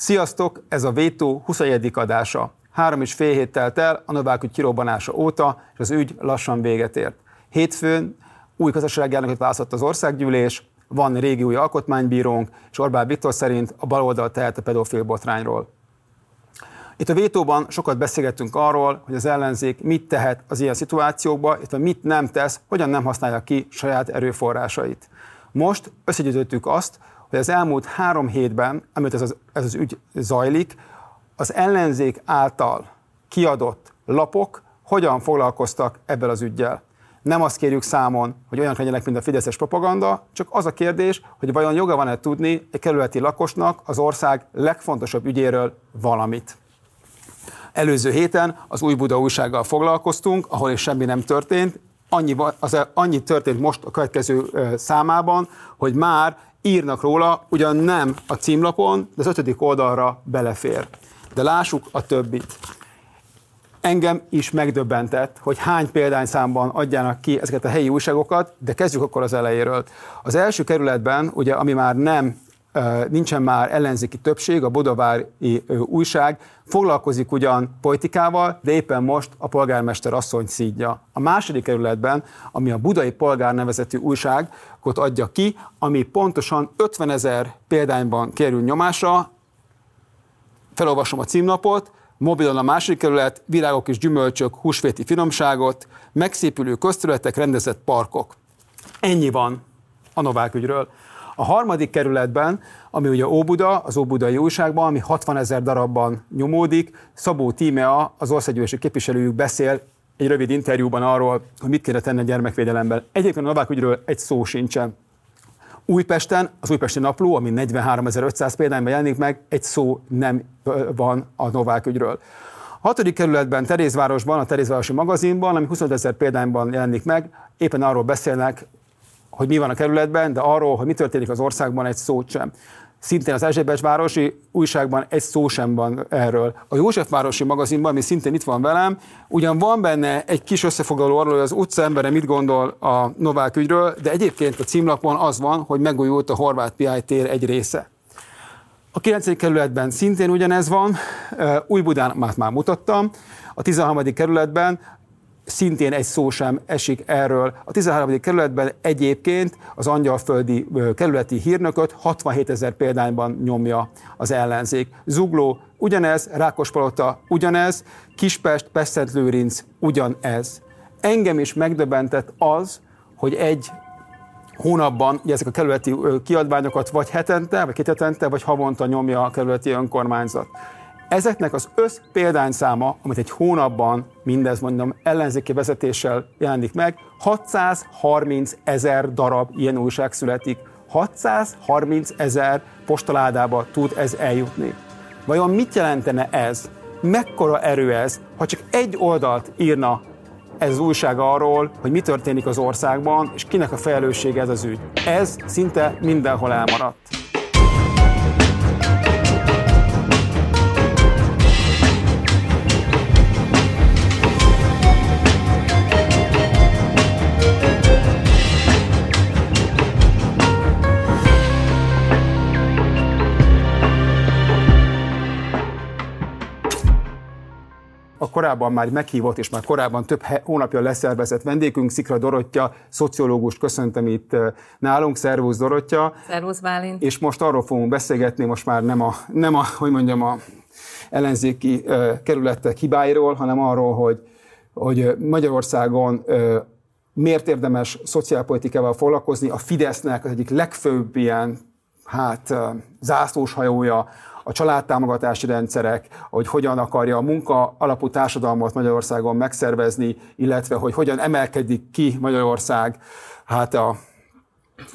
Sziasztok, ez a Vétó 21. adása. 3,5 hét telt el a Novák ügy kirobbanása óta, és az ügy lassan véget ért. Hétfőn új köztársasági elnököt választott az országgyűlés, van régi új alkotmánybírónk, és Orbán Viktor szerint a baloldal tehet a pedofil botrányról. Itt a Vétóban sokat beszélgettünk arról, hogy az ellenzék mit tehet az ilyen szituációkban, illetve mit nem tesz, hogyan nem használja ki saját erőforrásait. Most összegyűjtöttük azt, hogy az elmúlt 3 hétben, amit ez az ügy zajlik, az ellenzék által kiadott lapok hogyan foglalkoztak ebben az üggyel. Nem azt kérjük számon, hogy olyanok legyenek, mint a fideszes propaganda, csak az a kérdés, hogy vajon joga van-e tudni egy kerületi lakosnak az ország legfontosabb ügyéről valamit. Előző héten az Új Buda újsággal foglalkoztunk, ahol is semmi nem történt. Annyi történt most a következő számában, hogy már írnak róla, ugyan nem a címlapon, de az 5. oldalra belefér. De lássuk a többit. Engem is megdöbbentett, hogy hány példányszámban adjának ki ezeket a helyi újságokat, de kezdjük akkor az elejéről. Az első kerületben, ugye, ami már nincsen már ellenzéki többség, a budavári újság foglalkozik ugyan politikával, de éppen most a polgármester asszony szídja. A második kerületben, ami a budai polgár nevezetű újságot adja ki, ami pontosan 50 000 példányban kerül nyomásra, felolvasom a címlapot, mobilon a második kerület, virágok és gyümölcsök, húsvéti finomságot, megszépülő közterületek, rendezett parkok. Ennyi van a Novák ügyről. A harmadik kerületben, ami ugye Óbuda, az Óbudai újságban, ami 60 000 darabban nyomódik, Szabó Tímea, az országgyűlési képviselőjük beszél egy rövid interjúban arról, hogy mit kéne tenni a gyermekvédelemben. Egyébként a Novák ügyről egy szó sincsen. Újpesten, az újpesti napló, ami 43 500 példányban jelenik meg, egy szó nem van a Novák ügyről. A 6. kerületben, Terézvárosban, a Terézvárosi magazinban, ami 25 000 példányban jelenik meg, éppen arról beszélnek, hogy mi van a kerületben, de arról, hogy mi történik az országban, egy szót sem. Szintén az Erzsébetvárosi újságban egy szó sem van erről. A Józsefvárosi magazinban, ami szintén itt van velem, ugyan van benne egy kis összefoglaló arról, hogy az utca embere mit gondol a Novák ügyről, de egyébként a címlapon az van, hogy megújult a Horváth Piály tér egy része. A 9. kerületben szintén ugyanez van, Újbudán már mutattam, a 13. kerületben szintén egy szó sem esik erről. A 13. kerületben egyébként az angyalföldi kerületi hírnököt 67 000 példányban nyomja az ellenzék. Zugló ugyanez, Rákospalota ugyanez, Kispest, Pestszentlőrinc ugyanez. Engem is megdöbbentett az, hogy egy hónapban ezek a kerületi kiadványokat vagy hetente, vagy 2 hetente, vagy havonta nyomja a kerületi önkormányzat. Ezeknek az összpéldányszáma, amit egy hónapban, mindez mondom, ellenzéki vezetéssel jelenik meg, 630 000 darab ilyen újság születik. 630 000 postaládába tud ez eljutni. Vajon mit jelentene ez? Mekkora erő ez, ha csak egy oldalt írna ez az újság arról, hogy mi történik az országban, és kinek a felelőssége ez az ügy? Ez szinte mindenhol elmaradt. Korábban már meghívott, és már korábban több hónapja leszervezett vendégünk, Szikra Dorottya, szociológust köszöntöm itt nálunk. Szervusz, Dorottya. Szervusz, Bálint. És most arról fogunk beszélgetni, most már nem a hogy mondjam, a ellenzéki kerületek hibáiról, hanem arról, hogy Magyarországon miért érdemes szociálpolitikával foglalkozni. A Fidesznek az egyik legfőbb ilyen, zászlóshajója, a családtámogatási rendszerek, hogy hogyan akarja a munka alapú társadalmat Magyarországon megszervezni, illetve hogy hogyan emelkedik ki Magyarország a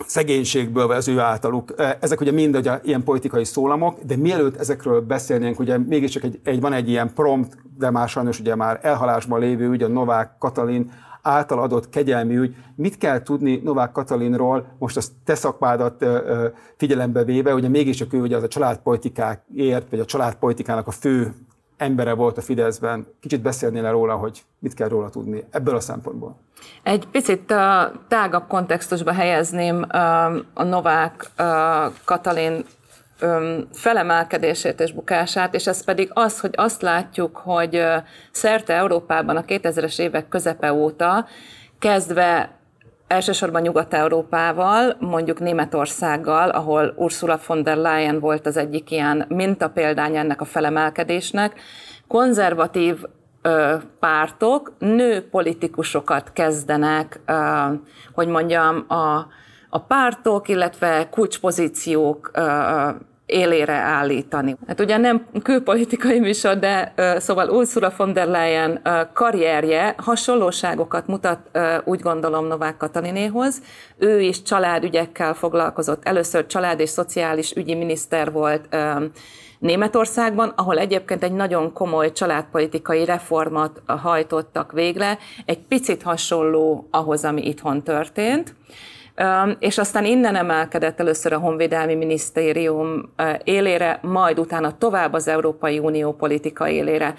szegénységből, vagy az ő általuk. Ezek ugye mind ugye ilyen politikai szólamok, de mielőtt ezekről beszélnénk, ugye mégiscsak van egy ilyen prompt, de már sajnos ugye már elhalásban lévő ügy, a Novák Katalin által adott kegyelmi ügy. Mit kell tudni Novák Katalinról, most az te szakmádat figyelembe véve, ugye mégiscsak ő ugye az a családpolitikáért, vagy a családpolitikának a fő embere volt a Fideszben. Kicsit beszélnél róla, hogy mit kell róla tudni ebből a szempontból? Egy picit tágabb kontextusba helyezném a Novák Katalin felemelkedését és bukását, és ez pedig az, hogy azt látjuk, hogy szerte Európában a 2000-es évek közepe óta, kezdve elsősorban Nyugat-Európával, mondjuk Németországgal, ahol Ursula von der Leyen volt az egyik ilyen mintapéldány ennek a felemelkedésnek, konzervatív pártok nőpolitikusokat kezdenek, hogy mondjam, a pártok, illetve kulcspozíciók élére állítani. Hát ugye nem külpolitikai műsor, de szóval Ursula von der Leyen karrierje hasonlóságokat mutat, úgy gondolom, Novák Katalinéhoz. Ő is családügyekkel foglalkozott, először család és szociális ügyi miniszter volt Németországban, ahol egyébként egy nagyon komoly családpolitikai reformat hajtottak végre, egy picit hasonló ahhoz, ami itthon történt. És aztán innen emelkedett először a Honvédelmi Minisztérium élére, majd utána tovább az Európai Unió politika élére.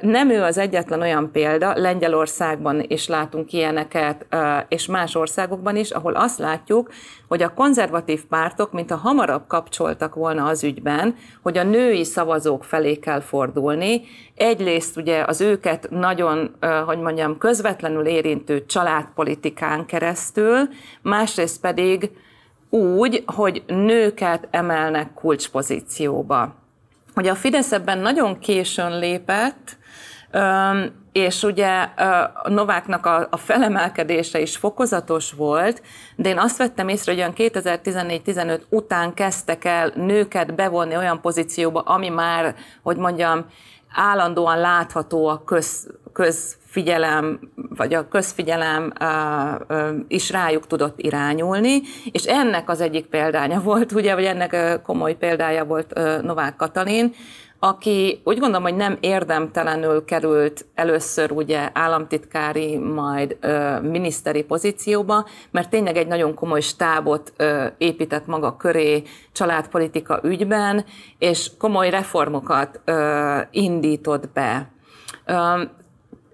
Nem ő az egyetlen olyan példa, Lengyelországban is látunk ilyeneket, és más országokban is, ahol azt látjuk, hogy a konzervatív pártok, mintha hamarabb kapcsoltak volna az ügyben, hogy a női szavazók felé kell fordulni. Egyrészt ugye az őket nagyon, hogy mondjam, közvetlenül érintő családpolitikán keresztül, másrészt pedig úgy, hogy nőket emelnek kulcspozícióba. Ugye a Fidesz ebben nagyon későn lépett, és ugye Nováknak a felemelkedése is fokozatos volt, de én azt vettem észre, hogy olyan 2014-15 után kezdtek el nőket bevonni olyan pozícióba, ami már, hogy mondjam, állandóan látható a közfigyelem, vagy a közfigyelem is rájuk tudott irányulni, és ennek az egyik példánya volt, ugye, vagy ennek komoly példája volt Novák Katalin, aki úgy gondolom, hogy nem érdemtelenül került először ugye államtitkári, majd miniszteri pozícióba, mert tényleg egy nagyon komoly stábot épített maga köré családpolitika ügyben, és komoly reformokat indított be.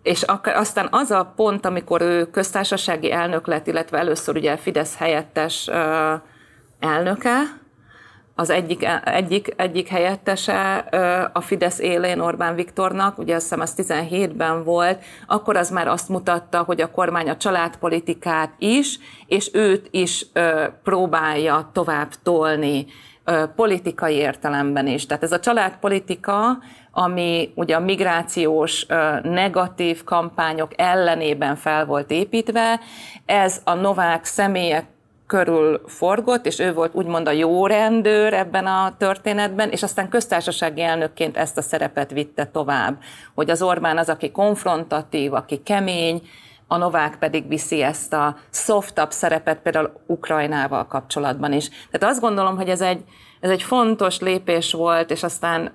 És aztán az a pont, amikor ő köztársasági elnök lett, illetve először ugye Fidesz helyettes elnöke, az egyik helyettese a Fidesz élén Orbán Viktornak, ugye azt hiszem az 17-ben volt, akkor az már azt mutatta, hogy a kormány a családpolitikát is, és őt is próbálja tovább tolni politikai értelemben is. Tehát ez a családpolitika, ami ugye a migrációs negatív kampányok ellenében fel volt építve, ez a Novák személyek körül forgott, és ő volt úgymond a jó rendőr ebben a történetben, és aztán köztársasági elnökként ezt a szerepet vitte tovább, hogy az Orbán az, aki konfrontatív, aki kemény, a Novák pedig viszi ezt a softabb szerepet például Ukrajnával kapcsolatban is. Tehát azt gondolom, hogy ez egy fontos lépés volt, és aztán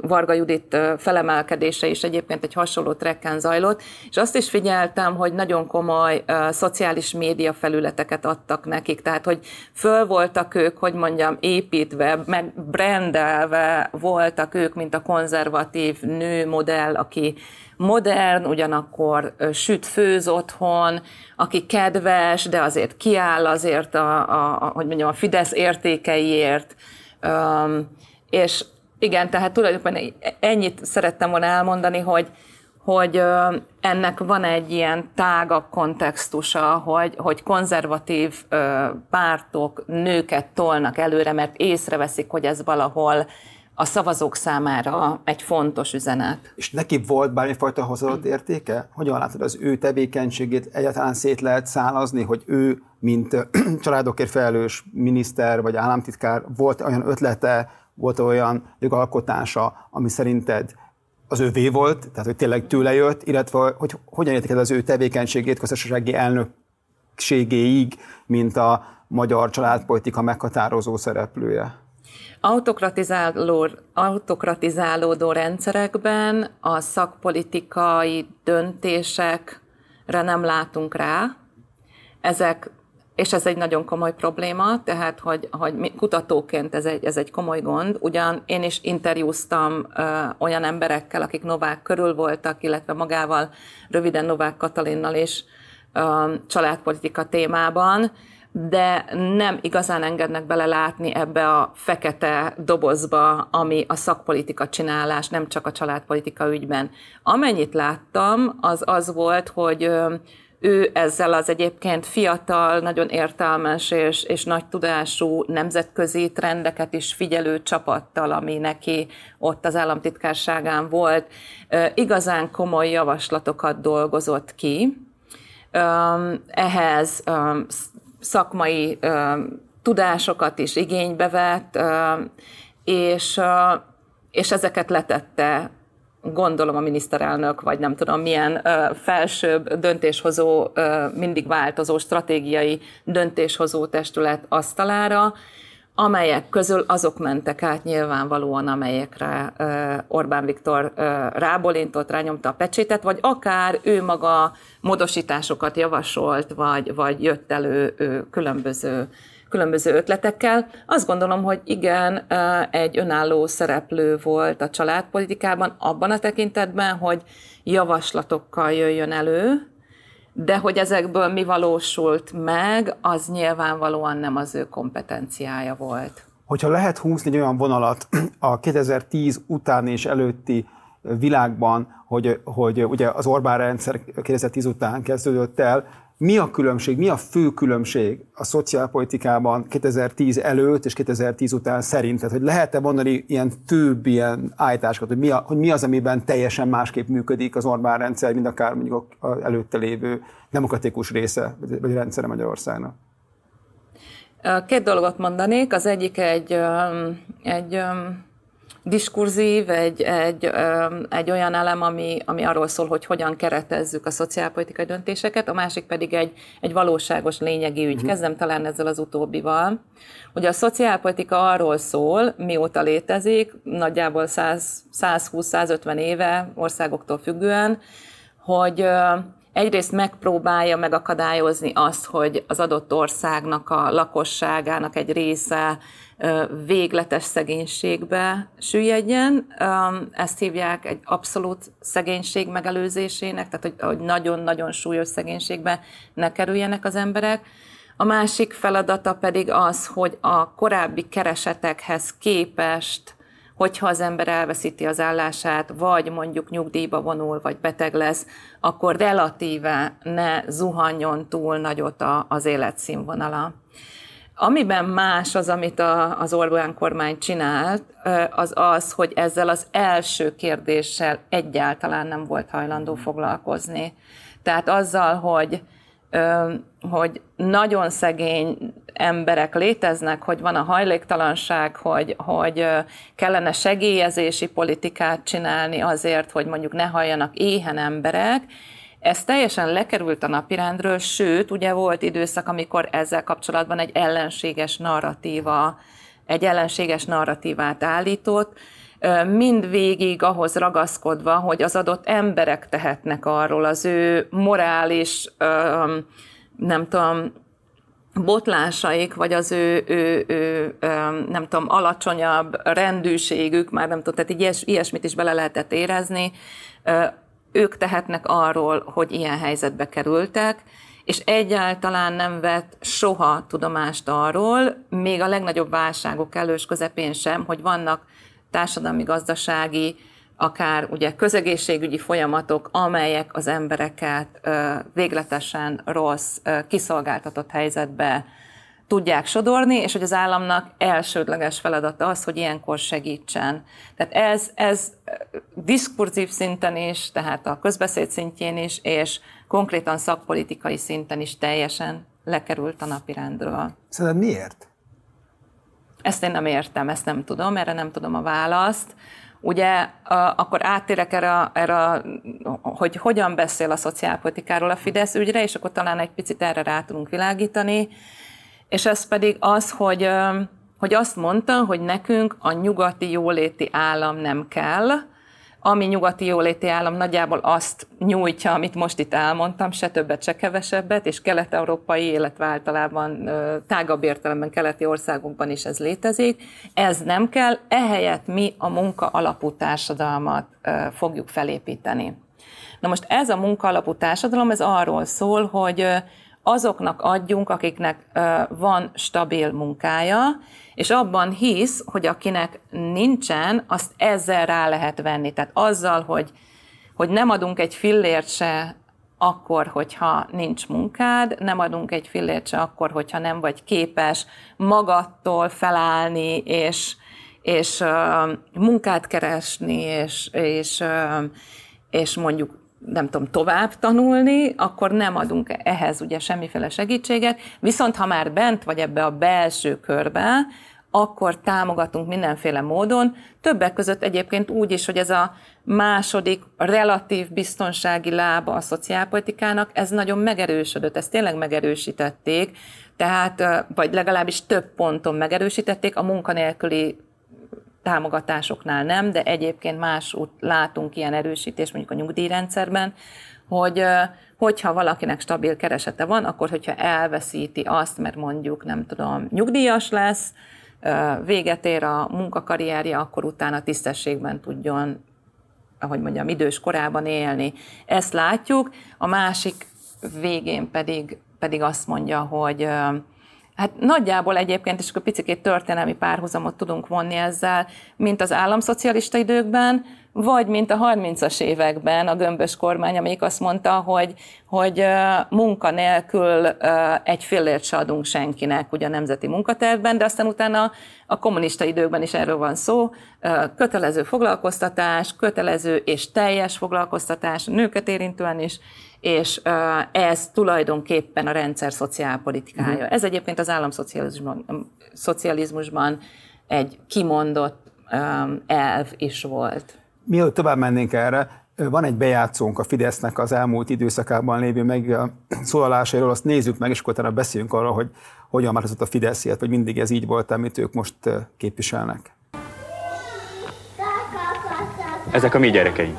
Varga Judit felemelkedése is egyébként egy hasonló trekken zajlott, és azt is figyeltem, hogy nagyon komoly szociális média felületeket adtak nekik, tehát hogy föl voltak ők, hogy mondjam, építve, meg brandelve voltak ők, mint a konzervatív nő modell, aki modern, ugyanakkor süt, főz otthon, aki kedves, de azért kiáll azért hogy mondjam, a Fidesz értékeiért. És igen, tehát tulajdonképpen ennyit szerettem volna elmondani, hogy ennek van egy ilyen tágabb kontextusa, hogy konzervatív pártok nőket tolnak előre, mert észreveszik, hogy ez valahol a szavazók számára egy fontos üzenet. És neki volt bármifajta hozzáadott értéke? Hogyan látod az ő tevékenységét? Egyáltalán szét lehet szálazni, hogy ő, mint családokért felelős miniszter vagy államtitkár, volt olyan ötlete, volt olyan jogalkotása, ami szerinted az ővé volt, tehát hogy tényleg tőle jött, illetve hogy hogyan értékeled az ő tevékenységét köztársasági elnökségéig, mint a magyar családpolitika meghatározó szereplője? Autokratizálódó rendszerekben a szakpolitikai döntésekre nem látunk rá. És ez egy nagyon komoly probléma, tehát hogy kutatóként ez egy komoly gond. Ugyan én is interjúztam olyan emberekkel, akik Novák körül voltak, illetve magával, röviden Novák Katalinnal is családpolitika témában, de nem igazán engednek bele látni ebbe a fekete dobozba, ami a szakpolitika csinálás, nem csak a családpolitika ügyben. Amennyit láttam, az az volt, hogy ő ezzel az egyébként fiatal, nagyon értelmes és nagy tudású nemzetközi trendeket is figyelő csapattal, ami neki ott az államtitkárságán volt, igazán komoly javaslatokat dolgozott ki. Ehhez szakmai tudásokat is igénybe vett, és ezeket letette, gondolom, a miniszterelnök, vagy nem tudom milyen felsőbb döntéshozó, mindig változó stratégiai döntéshozó testület asztalára, amelyek közül azok mentek át nyilvánvalóan, amelyekre Orbán Viktor rábólintott, rányomta a pecsétet, vagy akár ő maga módosításokat javasolt, vagy jött elő különböző ötletekkel. Azt gondolom, hogy igen, egy önálló szereplő volt a családpolitikában, abban a tekintetben, hogy javaslatokkal jöjjön elő, de hogy ezekből mi valósult meg, az nyilvánvalóan nem az ő kompetenciája volt. Hogyha lehet húzni egy olyan vonalat a 2010 után és előtti világban, hogy ugye az Orbán rendszer 2010 után kezdődött el, mi a különbség, mi a fő különbség a szociálpolitikában 2010 előtt és 2010 után szerinted? Hogy lehet-e mondani több ilyen állításokat, hogy mi az, amiben teljesen másképp működik az Orbán rendszer, mint akár mondjuk az előtte lévő demokratikus része, vagy rendszere Magyarországnak? Két dolgot mondanék. Az egyik egy diskurzív, egy olyan elem, ami arról szól, hogy hogyan keretezzük a szociálpolitikai döntéseket, a másik pedig egy valóságos lényegi ügy. Kezdem talán ezzel az utóbbival. Ugye a szociálpolitika arról szól, mióta létezik, nagyjából 120-150 éve országoktól függően, hogy egyrészt megpróbálja megakadályozni azt, hogy az adott országnak a lakosságának egy része végletes szegénységbe süllyedjen. Ezt hívják egy abszolút szegénység megelőzésének, tehát hogy nagyon-nagyon súlyos szegénységbe ne kerüljenek az emberek. A másik feladata pedig az, hogy a korábbi keresetekhez képest, hogyha az ember elveszíti az állását, vagy mondjuk nyugdíjba vonul, vagy beteg lesz, akkor relatíve ne zuhanjon túl nagyot az életszínvonala. Amiben más az, amit az Orbán kormány csinált, az az, hogy ezzel az első kérdéssel egyáltalán nem volt hajlandó foglalkozni. Tehát azzal, hogy nagyon szegény emberek léteznek, hogy van a hajléktalanság, hogy kellene segélyezési politikát csinálni azért, hogy mondjuk ne halljanak éhen emberek, ez teljesen lekerült a napirendről, sőt, ugye volt időszak, amikor ezzel kapcsolatban egy ellenséges narratívát állított, mindvégig ahhoz ragaszkodva, hogy az adott emberek tehetnek arról, az ő morális, botlásaik, vagy az ő alacsonyabb rendűségük, tehát ilyesmit is bele lehetett érezni, ők tehetnek arról, hogy ilyen helyzetbe kerültek, és egyáltalán nem vett soha tudomást arról, még a legnagyobb válságok elős közepén sem, hogy vannak társadalmi-gazdasági, akár ugye közegészségügyi folyamatok, amelyek az embereket végletesen rossz, kiszolgáltatott helyzetbe tudják sodorni, és hogy az államnak elsődleges feladata az, hogy ilyenkor segítsen. Tehát ez diskurzív szinten is, tehát a közbeszéd szintjén is, és konkrétan szakpolitikai szinten is teljesen lekerült a napirendről. Szerintem miért? Ezt én nem értem, ezt nem tudom, erre nem tudom a választ. Ugye akkor áttérek erre, hogy hogyan beszél a szociálpolitikáról a Fidesz ügyre, és akkor talán egy picit erre rá tudunk világítani. És ez pedig az, hogy azt mondta, hogy nekünk a nyugati jóléti állam nem kell, ami nyugati jóléti állam nagyjából azt nyújtja, amit most itt elmondtam, se többet, se kevesebbet, és kelet-európai, illetve általában tágabb értelemben keleti országokban is ez létezik. Ez nem kell, ehelyett mi a munka alapú társadalmat fogjuk felépíteni. Na most ez a munka alapú társadalom, ez arról szól, hogy azoknak adjunk, akiknek van stabil munkája, és abban hisz, hogy akinek nincsen, azt ezzel rá lehet venni. Tehát azzal, hogy nem adunk egy fillért se akkor, hogyha nincs munkád, nem adunk egy fillért se akkor, hogyha nem vagy képes magadtól felállni, és munkát keresni, és mondjuk, nem tudom, tovább tanulni, akkor nem adunk ehhez ugye semmiféle segítséget, viszont ha már bent vagy ebbe a belső körbe, akkor támogatunk mindenféle módon, többek között egyébként úgy is, hogy ez a második relatív biztonsági lába a szociálpolitikának, ez nagyon megerősödött, ezt tényleg megerősítették, tehát, vagy legalábbis több ponton megerősítették, a munkanélküli támogatásoknál nem, de egyébként másút látunk ilyen erősítést, mondjuk a nyugdíjrendszerben, hogyha valakinek stabil keresete van, akkor hogyha elveszíti azt, mert mondjuk nem tudom, nyugdíjas lesz, véget ér a munkakarrierje, akkor utána tisztességben tudjon, ahogy mondjam, idős korában élni. Ezt látjuk, a másik végén pedig azt mondja, hogy hát nagyjából egyébként, és akkor picikét történelmi párhuzamot tudunk vonni ezzel, mint az államszocialista időkben, vagy mint a 30-as években a gömbös kormány, amelyik azt mondta, hogy munka nélkül egy fillért se adunk senkinek ugye a nemzeti munkatervben, de aztán utána a kommunista időkben is erről van szó, kötelező foglalkoztatás, kötelező és teljes foglalkoztatás, nőket érintően is, és ez tulajdonképpen a rendszer szociálpolitikája. Uh-huh. Ez egyébként az államszocializmusban egy kimondott elv is volt. Mielőtt tovább mennénk erre, van egy bejátszónk a Fidesznek az elmúlt időszakában lévő megszólalásairól, azt nézzük meg, és akkor utána beszéljünk arról, hogy hogyan változott a Fidesz, vagy mindig ez így volt, amit ők most képviselnek. Ezek a mi gyerekeink.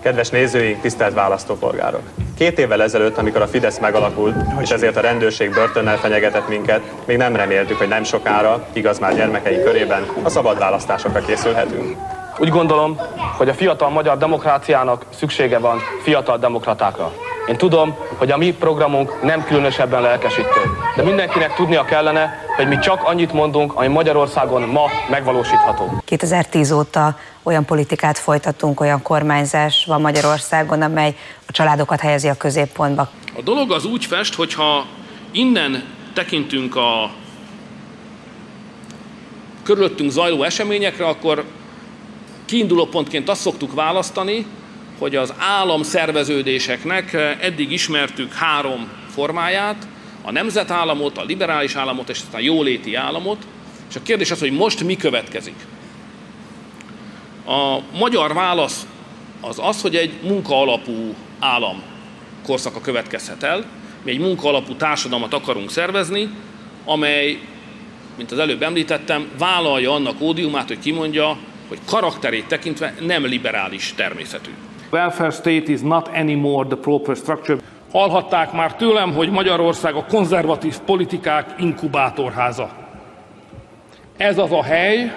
Kedves nézőink, tisztelt választópolgárok! 2 évvel ezelőtt, amikor a Fidesz megalakult, és ezért a rendőrség börtönnel fenyegetett minket, még nem reméltük, hogy nem sokára, igaz már gyermekei körében, a szabad választásokra készülhetünk. Úgy gondolom, hogy a fiatal magyar demokráciának szüksége van fiatal demokratákra. Én tudom, hogy a mi programunk nem különösebben lelkesítő, de mindenkinek tudnia kellene, hogy mi csak annyit mondunk, ami Magyarországon ma megvalósítható. 2010 óta olyan politikát folytatunk, olyan kormányzás van Magyarországon, amely a családokat helyezi a középpontba. A dolog az úgy fest, hogyha innen tekintünk a körülöttünk zajló eseményekre, akkor kiindulópontként azt szoktuk választani, hogy az államszerveződéseknek eddig ismertük 3 formáját, a nemzetállamot, a liberális államot és aztán a jóléti államot, és a kérdés az, hogy most mi következik. A magyar válasz az, hogy egy munkaalapú állam korszaka következhet el, mi egy munkaalapú társadalmat akarunk szervezni, amely, mint az előbb említettem, vállalja annak ódiumát, hogy kimondja, hogy karakterét tekintve nem liberális természetű. Welfare state is not anymore the proper structure. Hallhatták már tőlem, hogy Magyarország a konzervatív politikák inkubátorháza. Ez az a hely,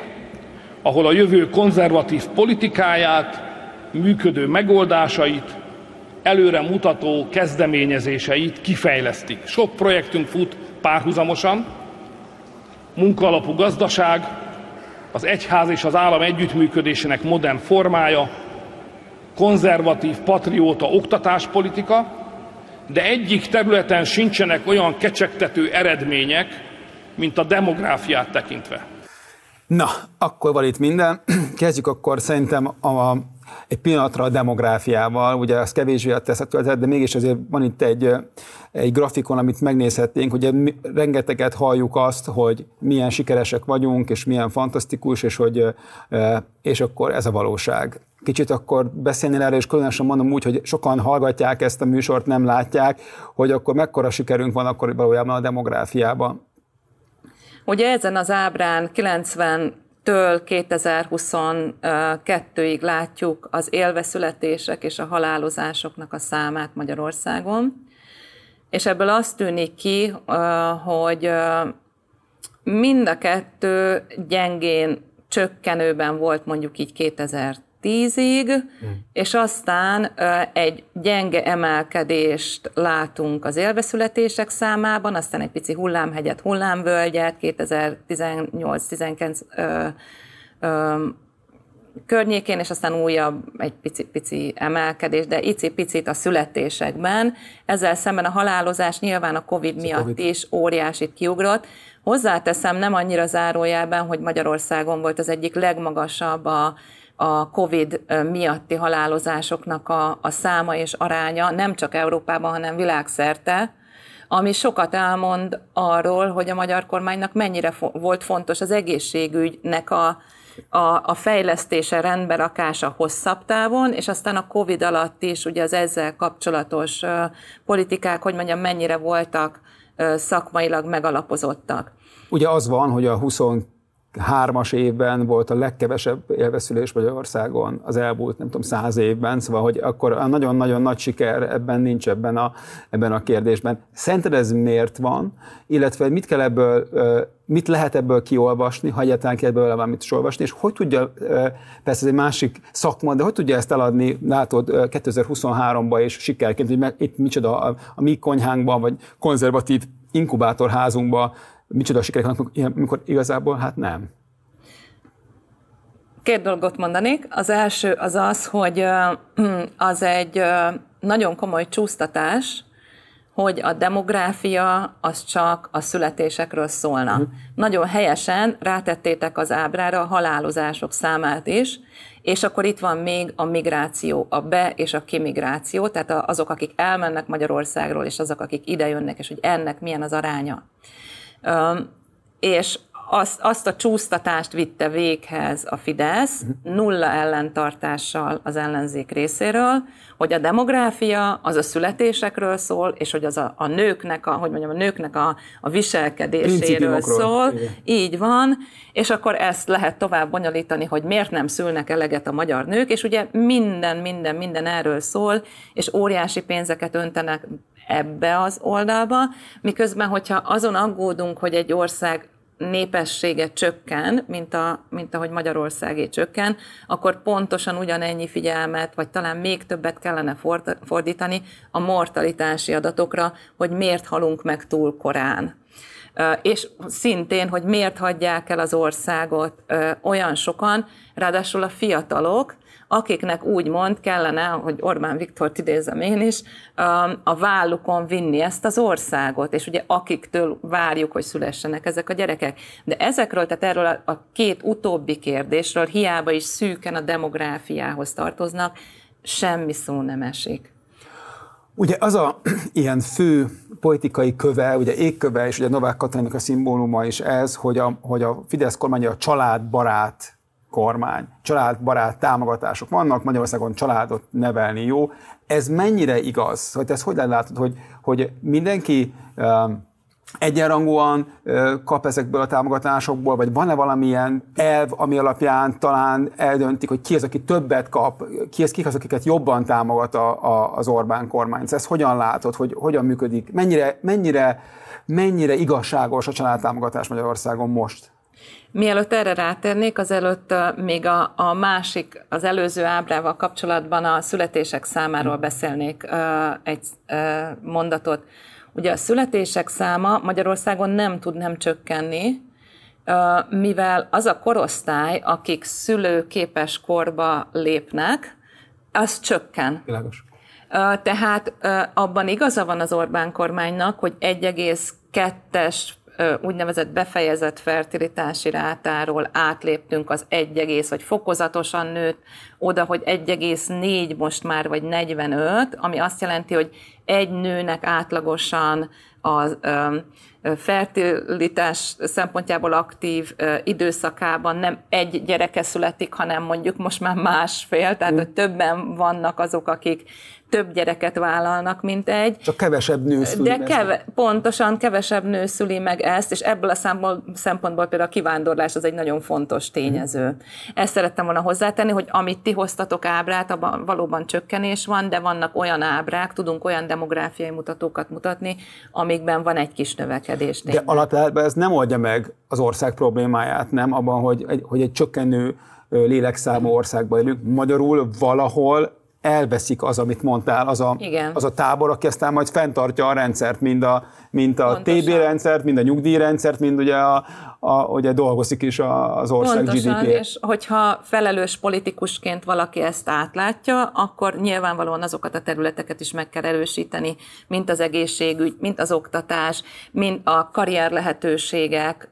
ahol a jövő konzervatív politikáját, működő megoldásait, előremutató kezdeményezéseit kifejlesztik. Sok projektünk fut párhuzamosan, munkaalapú gazdaság, az egyház és az állam együttműködésének modern formája, konzervatív, patrióta oktatáspolitika, de egyik területen sincsenek olyan kecsegtető eredmények, mint a demográfiát tekintve. Na, akkor van itt minden. Kezdjük akkor szerintem egy pillanatra a demográfiával, ugye az kevésbé a teszhetőzet, de mégis azért van itt egy grafikon, amit megnézhetnénk, ugye rengeteget halljuk azt, hogy milyen sikeresek vagyunk, és milyen fantasztikus, és akkor ez a valóság. Kicsit akkor beszélnél erről, és különösen mondom úgy, hogy sokan hallgatják ezt a műsort, nem látják, hogy akkor mekkora sikerünk van akkor valójában a demográfiában. Ugye ezen az ábrán 90-től 2022-ig látjuk az élve születések és a halálozásoknak a számát Magyarországon, és ebből azt tűnik ki, hogy mind a kettő gyengén csökkenőben volt mondjuk így 2000-től 10-ig, és aztán egy gyenge emelkedést látunk az élveszületések számában, aztán egy pici hullámhegyet, hullámvölgyet 2018-19 környékén, és aztán újabb egy pici emelkedés, de icipicit a születésekben. Ezzel szemben a halálozás nyilván a COVID miatt is óriásit kiugrott. Hozzáteszem, nem annyira zárójelben, hogy Magyarországon volt az egyik legmagasabb a COVID miatti halálozásoknak a száma és aránya, nem csak Európában, hanem világszerte, ami sokat elmond arról, hogy a magyar kormánynak mennyire volt fontos az egészségügynek a fejlesztése, rendberakása hosszabb távon, és aztán a COVID alatt is ugye az ezzel kapcsolatos politikák, hogy mondjam, mennyire voltak szakmailag megalapozottak. Ugye az van, hogy a 23-as évben volt a legkevesebb élveszülés Magyarországon az elmúlt, nem tudom, 100 évben, szóval, hogy akkor nagyon-nagyon nagy siker ebben nincs ebben a kérdésben. Szerinted ez miért van, illetve mit lehet ebből kiolvasni, ha egyáltalán kell ebből valamit is olvasni, és hogy tudja, persze ez egy másik szakma, de hogy tudja ezt eladni, látod, 2023-ban és sikerként, hogy itt micsoda a mi konyhánkban, vagy konzervatív inkubátorházunkban, micsoda sikerek, amikor igazából hát nem. Két dolgot mondanék. Az első az az, hogy az egy nagyon komoly csúsztatás, hogy a demográfia az csak a születésekről szólna. Nagyon helyesen rátettétek az ábrára a halálozások számát is, és akkor itt van még a migráció, a be- és a kimigráció, tehát azok, akik elmennek Magyarországról, és azok, akik idejönnek, és hogy ennek milyen az aránya. És azt a csúsztatást vitte véghez a Fidesz, nulla ellentartással az ellenzék részéről, hogy a demográfia az a születésekről szól, és hogy az a nőknek, a nőknek a viselkedéséről szól. Igen. Így van, és akkor ezt lehet tovább bonyolítani, hogy miért nem szülnek eleget a magyar nők, és ugye minden erről szól, és óriási pénzeket öntenek ebbe az oldalba, miközben, hogyha azon aggódunk, hogy egy ország népessége csökken, mint ahogy Magyarországé csökken, akkor pontosan ugyanennyi figyelmet, vagy talán még többet kellene fordítani a mortalitási adatokra, hogy miért halunk meg túl korán. És szintén, hogy miért hagyják el az országot olyan sokan, ráadásul a fiatalok, akiknek úgymond kellene, hogy Orbán Viktort idézem én is, a vállukon vinni ezt az országot, és ugye akiktől várjuk, hogy szülessenek ezek a gyerekek. De ezekről, tehát erről a két utóbbi kérdésről hiába is szűken a demográfiához tartoznak, semmi szó nem esik. Ugye az a ilyen fő politikai köve, ugye égköve, és ugye Novák Katalinnak a szimbóluma is ez, hogy a Fidesz kormánya a családbarát kormány, családbarát támogatások vannak, Magyarországon családot nevelni jó. Ez mennyire igaz? Hogy te ezt hogy látod, hogy mindenki egyenrangúan kap ezekből a támogatásokból, vagy van-e valamilyen elv, ami alapján talán eldöntik, hogy ki az, aki többet kap, kik az, akiket jobban támogat az Orbán kormány? Ezt hogyan látod, hogy hogyan működik? Mennyire igazságos a családtámogatás Magyarországon most? Mielőtt erre rátérnék, azelőtt még a másik, az előző ábrával kapcsolatban a születések számáról beszélnék egy mondatot. Ugye a születések száma Magyarországon nem tud nem csökkenni, mivel az a korosztály, akik szülőképes korba lépnek, az csökken. Világos. Tehát abban igaza van az Orbán kormánynak, hogy 1,2-es úgynevezett befejezett fertilitási rátáról átléptünk az 1, vagy fokozatosan nőtt oda, hogy 1,4 most már, vagy 45, ami azt jelenti, hogy egy nőnek átlagosan a fertilitás szempontjából aktív időszakában nem egy gyereke születik, hanem mondjuk most már másfél, tehát hogy többen vannak azok, akik több gyereket vállalnak, mint egy. Csak kevesebb nő szüli meg. Pontosan kevesebb nő szüli meg ezt, és ebből a szempontból például a kivándorlás az egy nagyon fontos tényező. Ezt szerettem volna hozzátenni, hogy amit ti hoztatok ábrát, abban valóban csökkenés van, de vannak olyan ábrák, tudunk olyan demográfiai mutatókat mutatni, amikben van egy kis növekedés. De alapvetően ez nem oldja meg az ország problémáját, nem? Abban, hogy egy csökkenő lélekszámú országban élünk, magyarul valahol elveszik az, amit mondtál, az a tábor, aki aztán majd fenntartja a rendszert, mint a TB-rendszert, mind a nyugdíjrendszert, mind ugye ugye dolgozik is az ország GDP-jét. Pontosan, és hogyha felelős politikusként valaki ezt átlátja, akkor nyilvánvalóan azokat a területeket is meg kell erősíteni, mint az egészségügy, mint az oktatás, mint a karrier lehetőségek,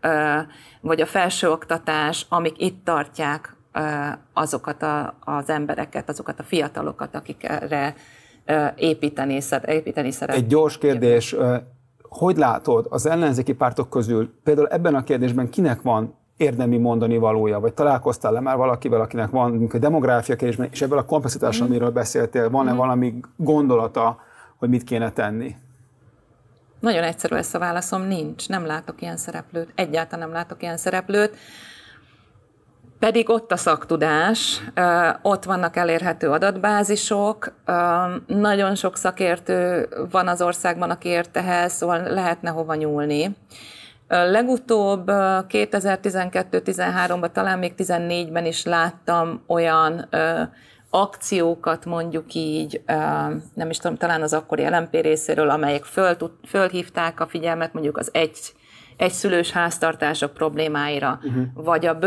vagy a felsőoktatás, amik itt tartják azokat az embereket, azokat a fiatalokat, akikre építeni szeretnék. Egy gyors kérdés, hogy látod az ellenzéki pártok közül, például ebben a kérdésben kinek van érdemi mondani valója, vagy találkoztál-e már valakivel, akinek van a demográfia kérdésben, és ebből a komplexitás, amiről beszéltél, van-e valami gondolata, hogy mit kéne tenni? Nagyon egyszerű lesz a válaszom, nincs. Nem látok ilyen szereplőt. Egyáltalán nem látok ilyen szereplőt. Pedig ott a szaktudás, ott vannak elérhető adatbázisok, nagyon sok szakértő van az országban, aki ért ehhez, szóval lehetne hova nyúlni. Legutóbb 2012-13-ban, talán még 14-ben is láttam olyan akciókat, mondjuk így, nem is tudom, talán az akkori LMP részéről, amelyek fölhívták a figyelmet mondjuk az egyszülős háztartások problémáira, vagy a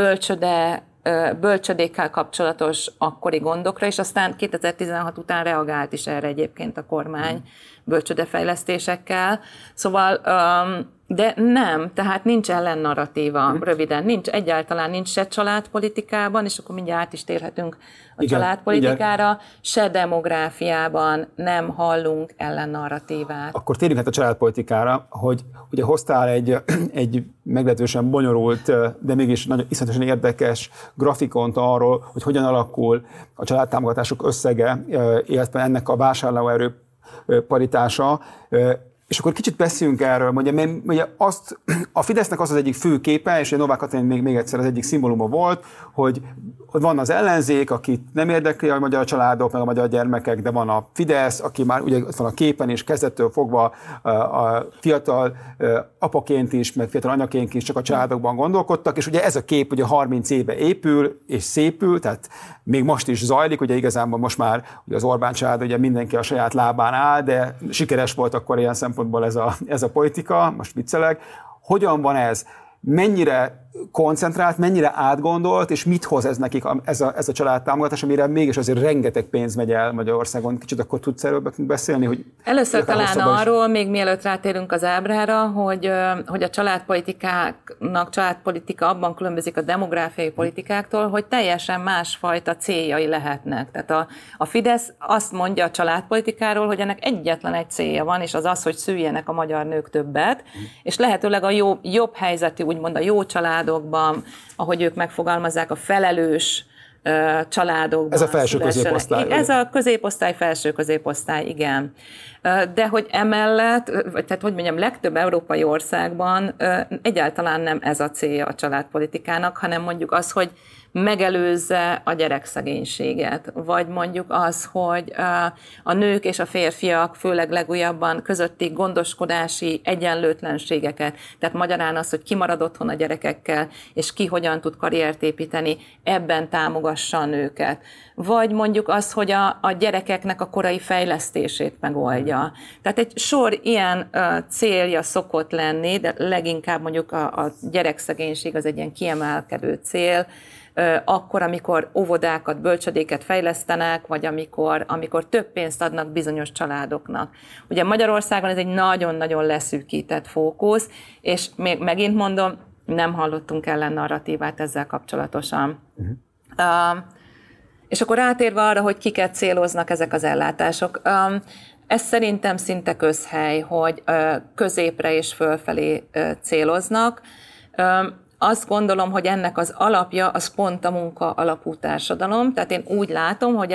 bölcsödékkel kapcsolatos akkori gondokra, és aztán 2016 után reagált is erre egyébként a kormány bölcsödefejlesztésekkel. Szóval, de nem, tehát nincs ellennarratíva, röviden, egyáltalán nincs se családpolitikában, és akkor mindjárt át is térhetünk a családpolitikára, se demográfiában nem hallunk ellennarratívát. Akkor térjünk hát a családpolitikára, hogy ugye hoztál egy meglehetősen bonyolult, de mégis nagyon iszonyatosan érdekes grafikont arról, hogy hogyan alakul a családtámogatások összege, illetve ennek a vásárlóerő paritása. És akkor kicsit beszéljünk erről, ugye a Fidesznek az egyik fő képe, és a Novák Katalin még egyszer az egyik szimbóluma volt, hogy van az ellenzék, akit nem érdekli a magyar családok, meg a magyar gyermekek, de van a Fidesz, aki már ugye ott van a képen, és kezdettől fogva a fiatal apaként is, meg fiatal anyaként is csak a családokban gondolkodtak, és ugye ez a kép ugye 30 éve épül és szépül, tehát még most is zajlik, ugye igazán most már ugye az Orbán család, ugye mindenki a saját lábán áll, de sikeres volt akkor ilyen szempontból ez a politika, most viccelek. Hogyan van ez? Mennyire koncentrált, mennyire átgondolt, és mit hoz ez nekik ez a családtámogatás, amire mégis azért rengeteg pénz megy el Magyarországon. Kicsit akkor tudsz erről beszélni? Hogy először talán arról, még mielőtt rátérünk az ábrára, hogy a családpolitika abban különbözik a demográfiai politikáktól, hogy teljesen másfajta céljai lehetnek. Tehát a Fidesz azt mondja a családpolitikáról, hogy ennek egyetlen egy célja van, és az, hogy szüljenek a magyar nők többet, és lehetőleg a jobb helyzetű, úgymond a jó család, ahogy ők megfogalmazzák, a felelős családokban. Ez a felső középosztály. Ez a középosztály, felső középosztály, igen. De hogy emellett, tehát hogy mondjam, legtöbb európai országban egyáltalán nem ez a célja a családpolitikának, hanem mondjuk az, hogy megelőzze a gyerekszegénységet, vagy mondjuk az, hogy a nők és a férfiak főleg legújabban közötti gondoskodási egyenlőtlenségeket, tehát magyarán az, hogy ki marad otthon a gyerekekkel, és ki hogyan tud karriert építeni, ebben támogassa a nőket. Vagy mondjuk az, hogy a gyerekeknek a korai fejlesztését megoldja. Tehát egy sor ilyen célja szokott lenni, de leginkább mondjuk a gyerekszegénység az egy ilyen kiemelkedő cél, akkor, amikor óvodákat, bölcsödéket fejlesztenek, vagy amikor több pénzt adnak bizonyos családoknak. Ugye Magyarországon ez egy nagyon-nagyon leszűkített fókusz, és még megint mondom, nem hallottunk ellen narratívát ezzel kapcsolatosan. És akkor rátérve arra, hogy kiket céloznak ezek az ellátások. Ez szerintem szinte közhely, hogy középre és fölfelé céloznak. Azt gondolom, hogy ennek az alapja az pont a munka alapú társadalom, tehát én úgy látom, hogy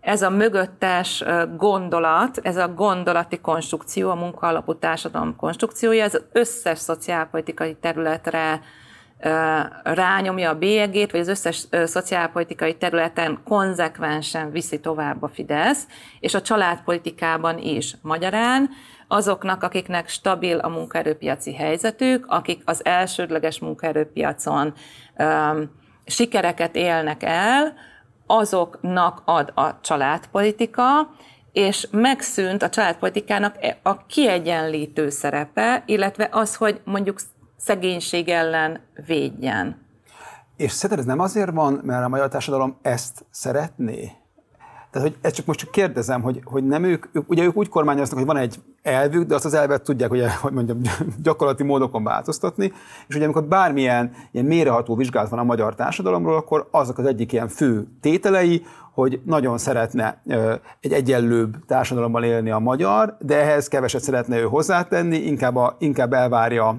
ez a mögöttes gondolat, ez a gondolati konstrukció, a munka alapú társadalom konstrukciója, ez az összes szociálpolitikai területre rányomja a bélyegét, vagy az összes szociálpolitikai területen konzekvensen viszi tovább a Fidesz, és a családpolitikában is. Magyarán azoknak, akiknek stabil a munkaerőpiaci helyzetük, akik az elsődleges munkaerőpiacon sikereket élnek el, azoknak ad a családpolitika, és megszűnt a családpolitikának a kiegyenlítő szerepe, illetve az, hogy mondjuk szegénység ellen védjen. És szerinted ez nem azért van, mert a magyar társadalom ezt szeretné? Tehát, hogy ezt csak most csak kérdezem, hogy nem ők, ugye ők úgy kormányoznak, hogy van egy elvük, de azt az elvet tudják, ugye, hogy mondjam, gyakorlati módokon változtatni, és ugye amikor bármilyen ilyen mélyreható vizsgálat van a magyar társadalomról, akkor azok az egyik ilyen fő tételei, hogy nagyon szeretne egy egyenlőbb társadalomban élni a magyar, de ehhez keveset szeretne ő hozzátenni, inkább elvárja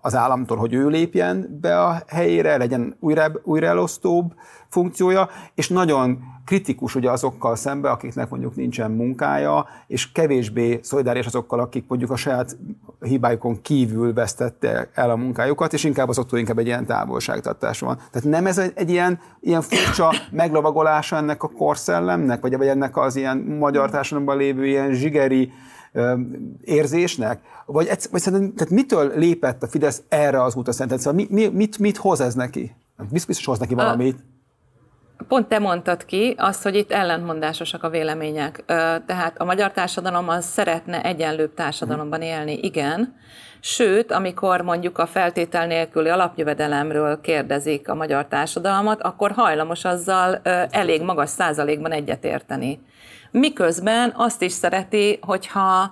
az államtól, hogy ő lépjen be a helyére, legyen újra elosztóbb funkciója, és nagyon kritikus ugye azokkal szemben, akiknek mondjuk nincsen munkája, és kevésbé szolidáris azokkal, akik mondjuk a saját hibájukon kívül vesztette el a munkájukat, és inkább azoktól inkább egy ilyen távolságtartás van. Tehát nem ez egy ilyen furcsa meglovagolása ennek a korszellemnek, vagy ennek az ilyen magyar társadalomban lévő ilyen zsigeri érzésnek? Vagy tehát mitől lépett a Fidesz erre az útra szerinted? Szóval mit hoz ez neki? Biztos hoz neki valamit. Pont te mondtad ki azt, hogy itt ellentmondásosak a vélemények. Tehát a magyar társadalom az szeretne egyenlőbb társadalomban élni, igen. Sőt, amikor mondjuk a feltétel nélküli alapjövedelemről kérdezik a magyar társadalmat, akkor hajlamos azzal elég magas százalékban egyetérteni. Miközben azt is szereti, hogyha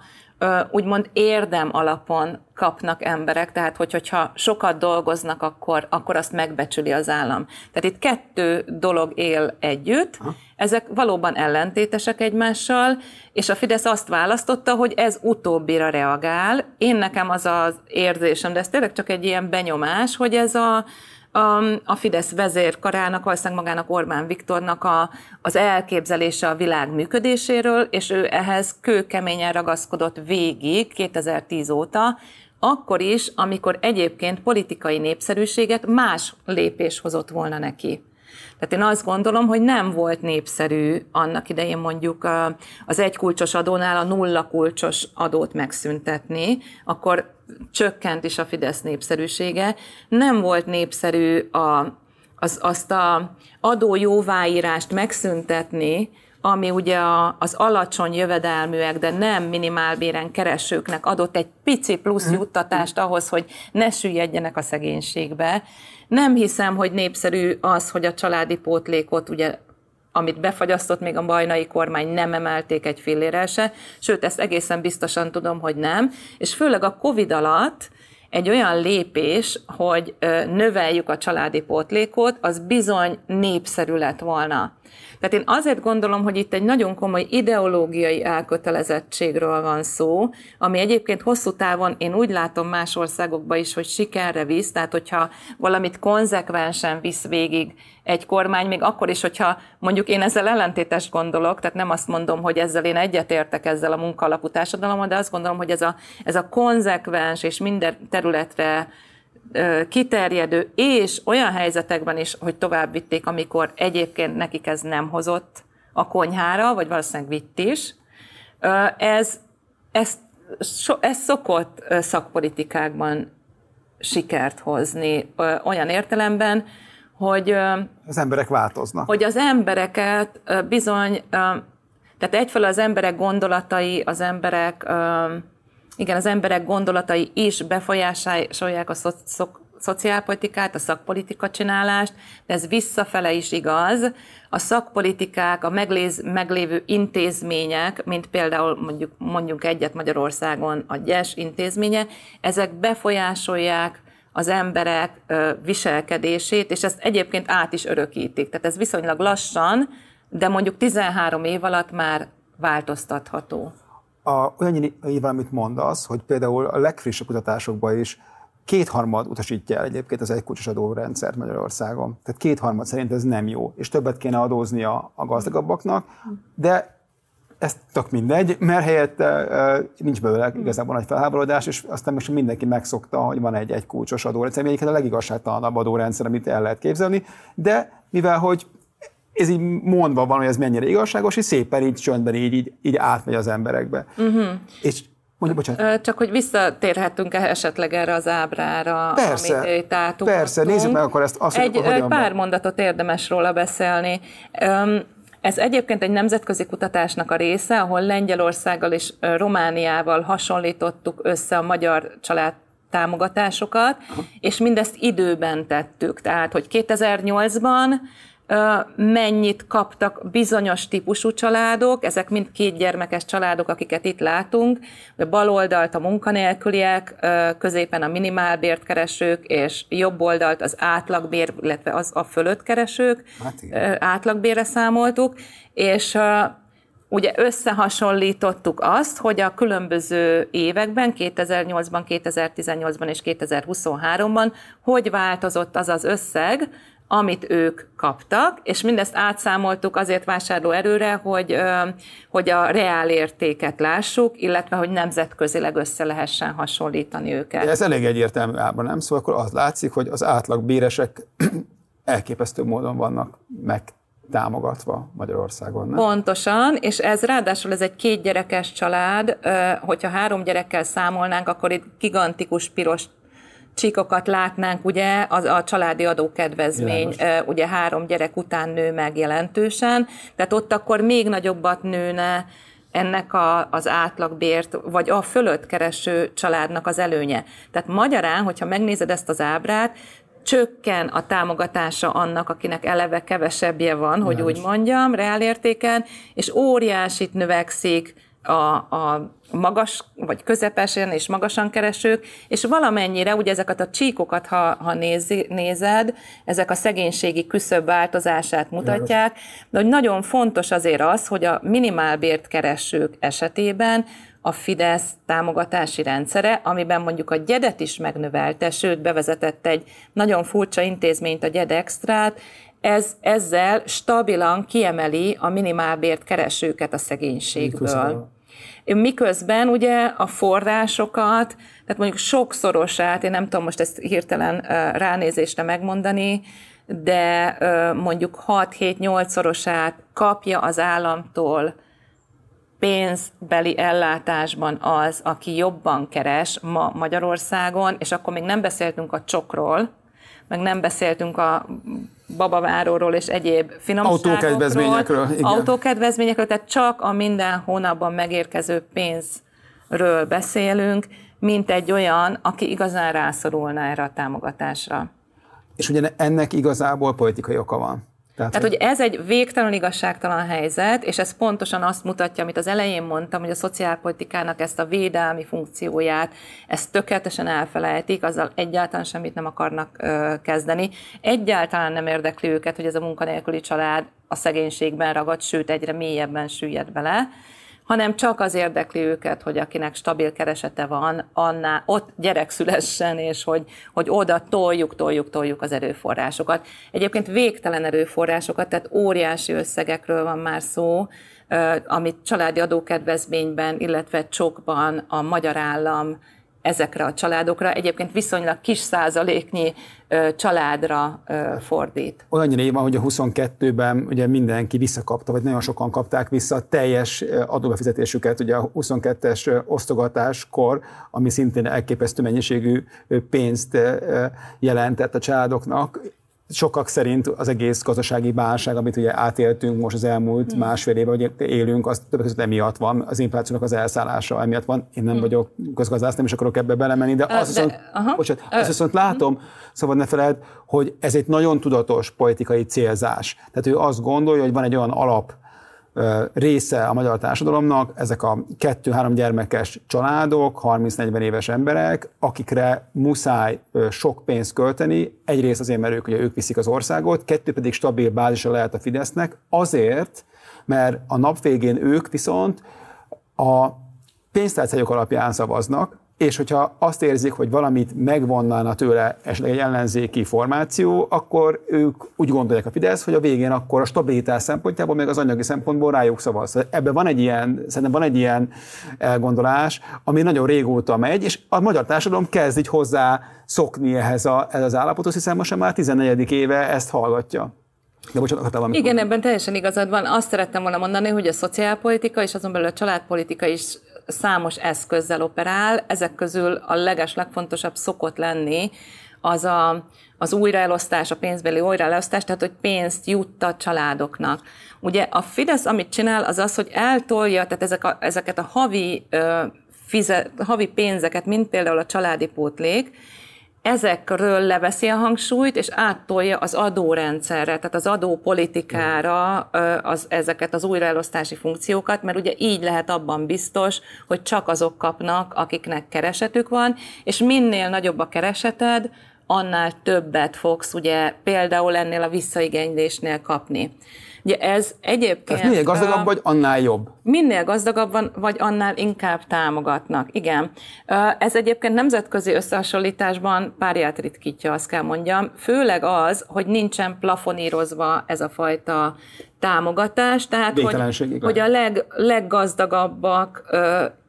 úgymond érdem alapon kapnak emberek, tehát hogyha sokat dolgoznak, akkor azt megbecsüli az állam. Tehát itt kettő dolog él együtt, ezek valóban ellentétesek egymással, és a Fidesz azt választotta, hogy ez utóbbira reagál. Én nekem az az érzésem, de ez tényleg csak egy ilyen benyomás, hogy ez a Fidesz vezérkarának, valószínűleg magának Orbán Viktornak az elképzelése a világ működéséről, és ő ehhez kőkeményen ragaszkodott végig 2010 óta, akkor is, amikor egyébként politikai népszerűséget más lépés hozott volna neki. Tehát én azt gondolom, hogy nem volt népszerű annak idején mondjuk az egykulcsos adónál a nullakulcsos adót megszüntetni, akkor csökkent is a Fidesz népszerűsége. Nem volt népszerű azt a adójóváírást megszüntetni, ami ugye az alacsony jövedelműek, de nem minimálbéren keresőknek adott egy pici plusz juttatást ahhoz, hogy ne süllyedjenek a szegénységbe. Nem hiszem, hogy népszerű az, hogy a családi pótlékot, ugye, amit befagyasztott még a bajnai kormány, nem emelték egy fillérrel se, sőt, ezt egészen biztosan tudom, hogy nem. És főleg a Covid alatt egy olyan lépés, hogy növeljük a családi pótlékot, az bizony népszerű lett volna. Tehát én azért gondolom, hogy itt egy nagyon komoly ideológiai elkötelezettségről van szó, ami egyébként hosszú távon, én úgy látom más országokban is, hogy sikerre visz, tehát hogyha valamit konzekvensen visz végig egy kormány, még akkor is, hogyha mondjuk én ezzel ellentétes gondolok, tehát nem azt mondom, hogy ezzel én egyetértek ezzel a munkalapú társadalommal, de azt gondolom, hogy ez a konzekvens és minden területre kiterjedő, és olyan helyzetekben is, hogy tovább vitték, amikor egyébként nekik ez nem hozott a konyhára, vagy valószínűleg vitt is. Ez szokott szakpolitikákban sikert hozni olyan értelemben, hogy az emberek változnak. Hogy az embereket bizony, tehát egyfelől az emberek gondolatai, az emberek gondolatai is befolyásolják a szociálpolitikát, a szakpolitika csinálást, de ez visszafele is igaz. A szakpolitikák, a meglévő intézmények, mint például mondjuk egyet Magyarországon a GYES intézménye, ezek befolyásolják az emberek viselkedését, és ezt egyébként át is örökítik. Tehát ez viszonylag lassan, de mondjuk 13 év alatt már változtatható. Olyan nyilván, amit mondasz, hogy például a legfrissebb kutatásokban is 2/3 utasítja el egyébként az egykulcsos adórendszert Magyarországon. Tehát 2/3 szerint ez nem jó, és többet kéne adózni a gazdagabbaknak, de ez tök mindegy, mert helyette nincs belőle igazából nagy felháborodás, és aztán most mindenki megszokta, hogy van egy egykulcsos adórendszer, ami egyébként a legigazságtalanabb adórendszer, amit el lehet képzelni, de mivel, hogy ez így mondva van, hogy ez mennyire igazságos, és szépen így csöndben így átmegy az emberekbe. Uh-huh. És Csak hogy visszatérhetünk esetleg erre az ábrára, persze, amit itt átugattunk. Persze, nézzük meg akkor ezt. Pár mondatot érdemes róla beszélni. Ez egyébként egy nemzetközi kutatásnak a része, ahol Lengyelországgal és Romániával hasonlítottuk össze a magyar család támogatásokat, és mindezt időben tettük. Tehát, hogy 2008-ban mennyit kaptak bizonyos típusú családok, ezek mind kétgyermekes családok, akiket itt látunk, a bal oldalt a munkanélküliek, középen a minimálbért keresők, és jobb oldalt az átlagbér, illetve az a fölött keresők, átlagbérre számoltuk, és ugye összehasonlítottuk azt, hogy a különböző években, 2008-ban, 2018-ban és 2023-ban, hogy változott az az összeg, amit ők kaptak, és mindezt átszámoltuk azért vásárlóerőre, hogy a reál értéket lássuk, illetve hogy nemzetközileg össze lehessen hasonlítani őket. Ez elég egyértelmű ábra, nem? Szóval akkor az látszik, hogy az átlagbéresek elképesztő módon vannak megtámogatva Magyarországon, nem? Pontosan, és ez ráadásul ez egy kétgyerekes család, hogyha 3 gyerekkel számolnánk, akkor itt gigantikus piros csíkokat látnánk, ugye, a családi adókedvezmény, ugye 3 gyerek után nő meg jelentősen, tehát ott akkor még nagyobbat nőne ennek az átlagbért, vagy a fölött kereső családnak az előnye. Tehát magyarán, hogyha megnézed ezt az ábrát, csökken a támogatása annak, akinek eleve kevesebbje van, hogy úgy mondjam, reálértéken, és óriásit növekszik a magas, vagy közepesen és magasan keresők, és valamennyire, ugye ezeket a csíkokat, ha nézed, ezek a szegénységi küszöb változását mutatják, de hogy nagyon fontos azért az, hogy a minimálbért keresők esetében a Fidesz támogatási rendszere, amiben mondjuk a gyedet is megnövelte, sőt bevezetett egy nagyon furcsa intézményt, a gyedextrát, ezzel stabilan kiemeli a minimálbért keresőket a szegénységből. Miközben ugye a forrásokat, tehát mondjuk sokszorosát, én nem tudom most ezt hirtelen ránézésre megmondani, de mondjuk 6-7-8-szorosát kapja az államtól pénzbeli ellátásban az, aki jobban keres ma Magyarországon, és akkor még nem beszéltünk a csokról, meg nem beszéltünk a babaváróról és egyéb finomságokról, autókedvezményekről, tehát csak a minden hónapban megérkező pénzről beszélünk, mint egy olyan, aki igazán rászorulna erre a támogatásra. És ugye ennek igazából politikai oka van. Tehát hogy ez egy végtelenül igazságtalan helyzet, és ez pontosan azt mutatja, amit az elején mondtam, hogy a szociálpolitikának ezt a védelmi funkcióját, ezt tökéletesen elfelejtik, azzal egyáltalán semmit nem akarnak kezdeni. Egyáltalán nem érdekli őket, hogy ez a munkanélküli család a szegénységben ragad, sőt egyre mélyebben süllyed bele, hanem csak az érdekli őket, hogy akinek stabil keresete van, annál ott gyerek szülessen, és hogy oda toljuk az erőforrásokat. Egyébként végtelen erőforrásokat, tehát óriási összegekről van már szó, amit családi adókedvezményben, illetve csokban a magyar állam ezekre a családokra, egyébként viszonylag kis százaléknyi családra fordít. Olyannyira így van, hogy a 22-ben ugye mindenki visszakapta, vagy nagyon sokan kapták vissza a teljes adóbefizetésüket, ugye a 22-es osztogatáskor, ami szintén elképesztő mennyiségű pénzt jelentett a családoknak. Sokak szerint az egész gazdasági válság, amit ugye átéltünk most az elmúlt másfél évben, vagy élünk, az többek között emiatt van, az inflációnak az elszállása emiatt van. Én nem vagyok közgazdász, nem is akarok ebbe belemenni, de azt viszont látom, szóval ne feled, hogy ez egy nagyon tudatos politikai célzás. Tehát ő azt gondolja, hogy van egy olyan alap része a magyar társadalomnak, ezek a 2-3 gyermekes családok, 30-40 éves emberek, akikre muszáj sok pénzt költeni, egyrészt azért, mert ők viszik az országot, 2 pedig stabil bázisa lehet a Fidesznek, azért, mert a nap végén ők viszont a pénztárcájuk alapján szavaznak, és hogyha azt érzik, hogy valamit megvonnának tőle esetleg egy ellenzéki formáció, akkor ők úgy gondolják a Fidesz, hogy a végén akkor a stabilitás szempontjából, meg az anyagi szempontból rájuk szavaz. Ebben van egy ilyen elgondolás, ami nagyon régóta megy, és a magyar társadalom kezd így hozzá szokni ehhez az állapothoz, hiszen most már 14. éve ezt hallgatja. De bocsánat, igen, ebben teljesen igazad van. Azt szerettem volna mondani, hogy a szociálpolitika és azon belül a családpolitika is számos eszközzel operál, ezek közül a legfontosabb szokott lenni az az újraelosztás, a pénzbeli újraelosztás, tehát hogy pénzt juttat a családoknak. Ugye a Fidesz, amit csinál, az az, hogy eltolja, tehát ezeket a havi pénzeket, mint például a családi pótlék, ezekről leveszi a hangsúlyt, és áttolja az adórendszerre, tehát az adópolitikára ezeket az újraelosztási funkciókat, mert ugye így lehet abban biztos, hogy csak azok kapnak, akiknek keresetük van, és minél nagyobb a kereseted, annál többet fogsz ugye például ennél a visszaigénylésnél kapni. Ugye ez egyébként... Tehát minél gazdagabb vagy, annál jobb. Minél gazdagabb vagy, annál inkább támogatnak. Igen. Ez egyébként nemzetközi összehasonlításban párját ritkítja, azt kell mondjam. Főleg az, hogy nincsen plafonírozva ez a fajta támogatás. Tehát, hogy a leggazdagabbak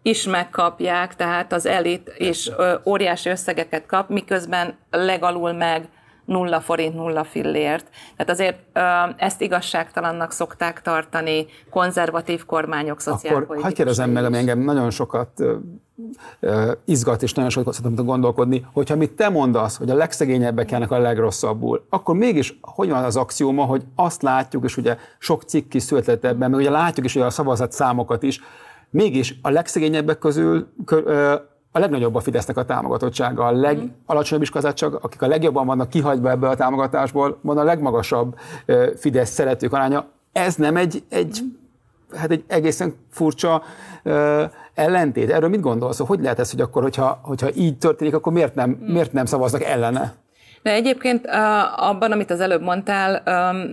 is megkapják, tehát az elit is óriási összegeket kap, miközben legalul meg 0 forint, 0 fillért. Tehát azért ezt igazságtalannak szokták tartani konzervatív kormányok, szociálpolitikusai. Akkor hadd kérdezem meg, ami engem nagyon sokat izgat, és nagyon sokat szoktam gondolkodni, hogyha mit te mondasz, hogy a legszegényebbek járnak a legrosszabbul, akkor mégis hogy van az axióma, hogy azt látjuk, és ugye sok cikk is született ebben, meg ugye látjuk is ugye a szavazatszámokat is, mégis a legszegényebbek közül a legnagyobb a Fidesznek a támogatottsága, a legalacsonyabb iskolázottság, akik a legjobban vannak kihagyva ebből a támogatásból, van a legmagasabb Fidesz szeretők aránya. Ez nem egy egészen furcsa ellentét. Erről mit gondolsz? Hogy lehet ez, hogy akkor, hogyha így történik, akkor miért nem szavaznak ellene? De egyébként abban, amit az előbb mondtál,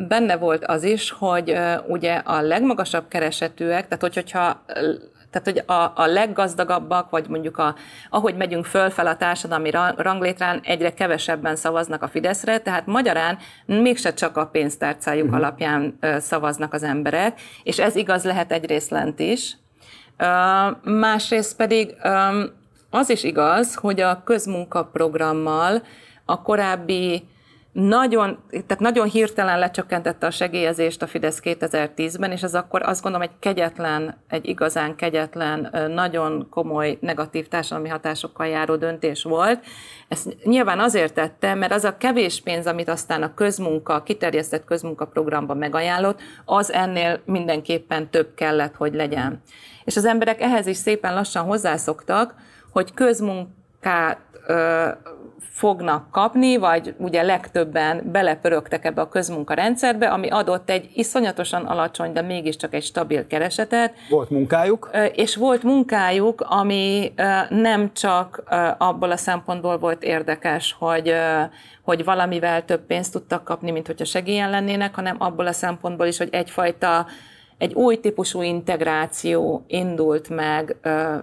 benne volt az is, hogy ugye a legmagasabb keresetűek, tehát, hogy a leggazdagabbak, vagy mondjuk ahogy megyünk fölfel a társadalmi ranglétrán, egyre kevesebben szavaznak a Fideszre, tehát magyarán mégse csak a pénztárcájuk alapján szavaznak az emberek, és ez igaz lehet egyrészt lent is. Másrészt pedig az is igaz, hogy a közmunkaprogrammal a korábbi nagyon hirtelen lecsökkentette a segélyezést a Fidesz 2010-ben, és ez akkor azt gondolom egy igazán kegyetlen, nagyon komoly negatív társadalmi hatásokkal járó döntés volt. Ezt nyilván azért tette, mert az a kevés pénz, amit aztán a kiterjesztett közmunkaprogramban megajánlott, az ennél mindenképpen több kellett, hogy legyen. És az emberek ehhez is szépen lassan hozzászoktak, hogy közmunkát fognak kapni, vagy ugye legtöbben belepörögtek ebbe a közmunkarendszerbe, ami adott egy iszonyatosan alacsony, de mégiscsak egy stabil keresetet. Volt munkájuk. És volt munkájuk, ami nem csak abból a szempontból volt érdekes, hogy valamivel több pénzt tudtak kapni, mint hogyha segélyen lennének, hanem abból a szempontból is, hogy egy új típusú integráció indult meg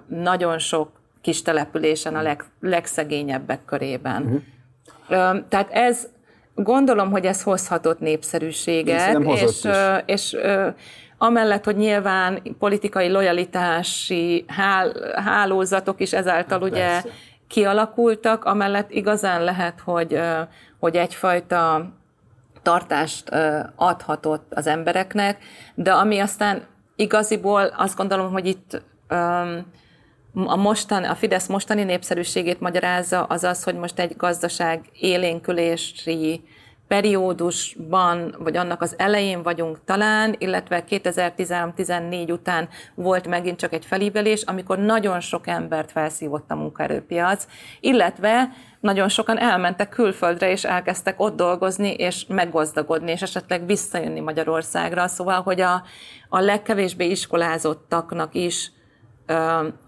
nagyon sok kis településen a legszegényebbek körében. Tehát ez, gondolom, hogy ez hozhatott népszerűséget, és amellett, hogy nyilván politikai lojalitási hálózatok is ezáltal ugye kialakultak, amellett igazán lehet, hogy egyfajta tartást adhatott az embereknek, de ami aztán igaziból azt gondolom, hogy itt a Fidesz mostani népszerűségét magyarázza az, hogy most egy gazdaság élénkülési periódusban, vagy annak az elején vagyunk talán, illetve 2013-14 után volt megint csak egy felívelés, amikor nagyon sok embert felszívott a munkaerőpiac, illetve nagyon sokan elmentek külföldre, és elkezdtek ott dolgozni, és meggazdagodni, és esetleg visszajönni Magyarországra. Szóval, hogy a legkevésbé iskolázottaknak is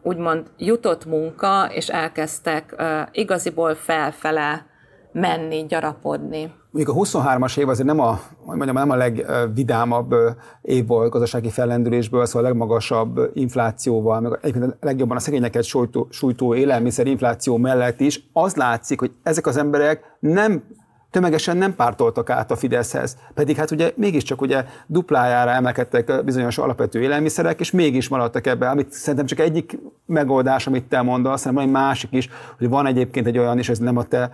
úgymond jutott munka, és elkezdtek igaziból felfele menni, gyarapodni. Mondjuk a 23-as év azért nem a legvidámabb év volt a gazdasági fellendülésből, szóval a legmagasabb inflációval, meg egyébként legjobban a szegényeket sújtó élelmiszerinfláció mellett is az látszik, hogy ezek az emberek tömegesen nem pártoltak át a Fideszhez, pedig hát ugye mégiscsak ugye duplájára emelkedtek bizonyos alapvető élelmiszerek, és mégis maradtak ebben, amit szerintem csak egyik megoldás, amit te mondasz, hanem van egy másik is, hogy van egyébként egy olyan, és ez nem a te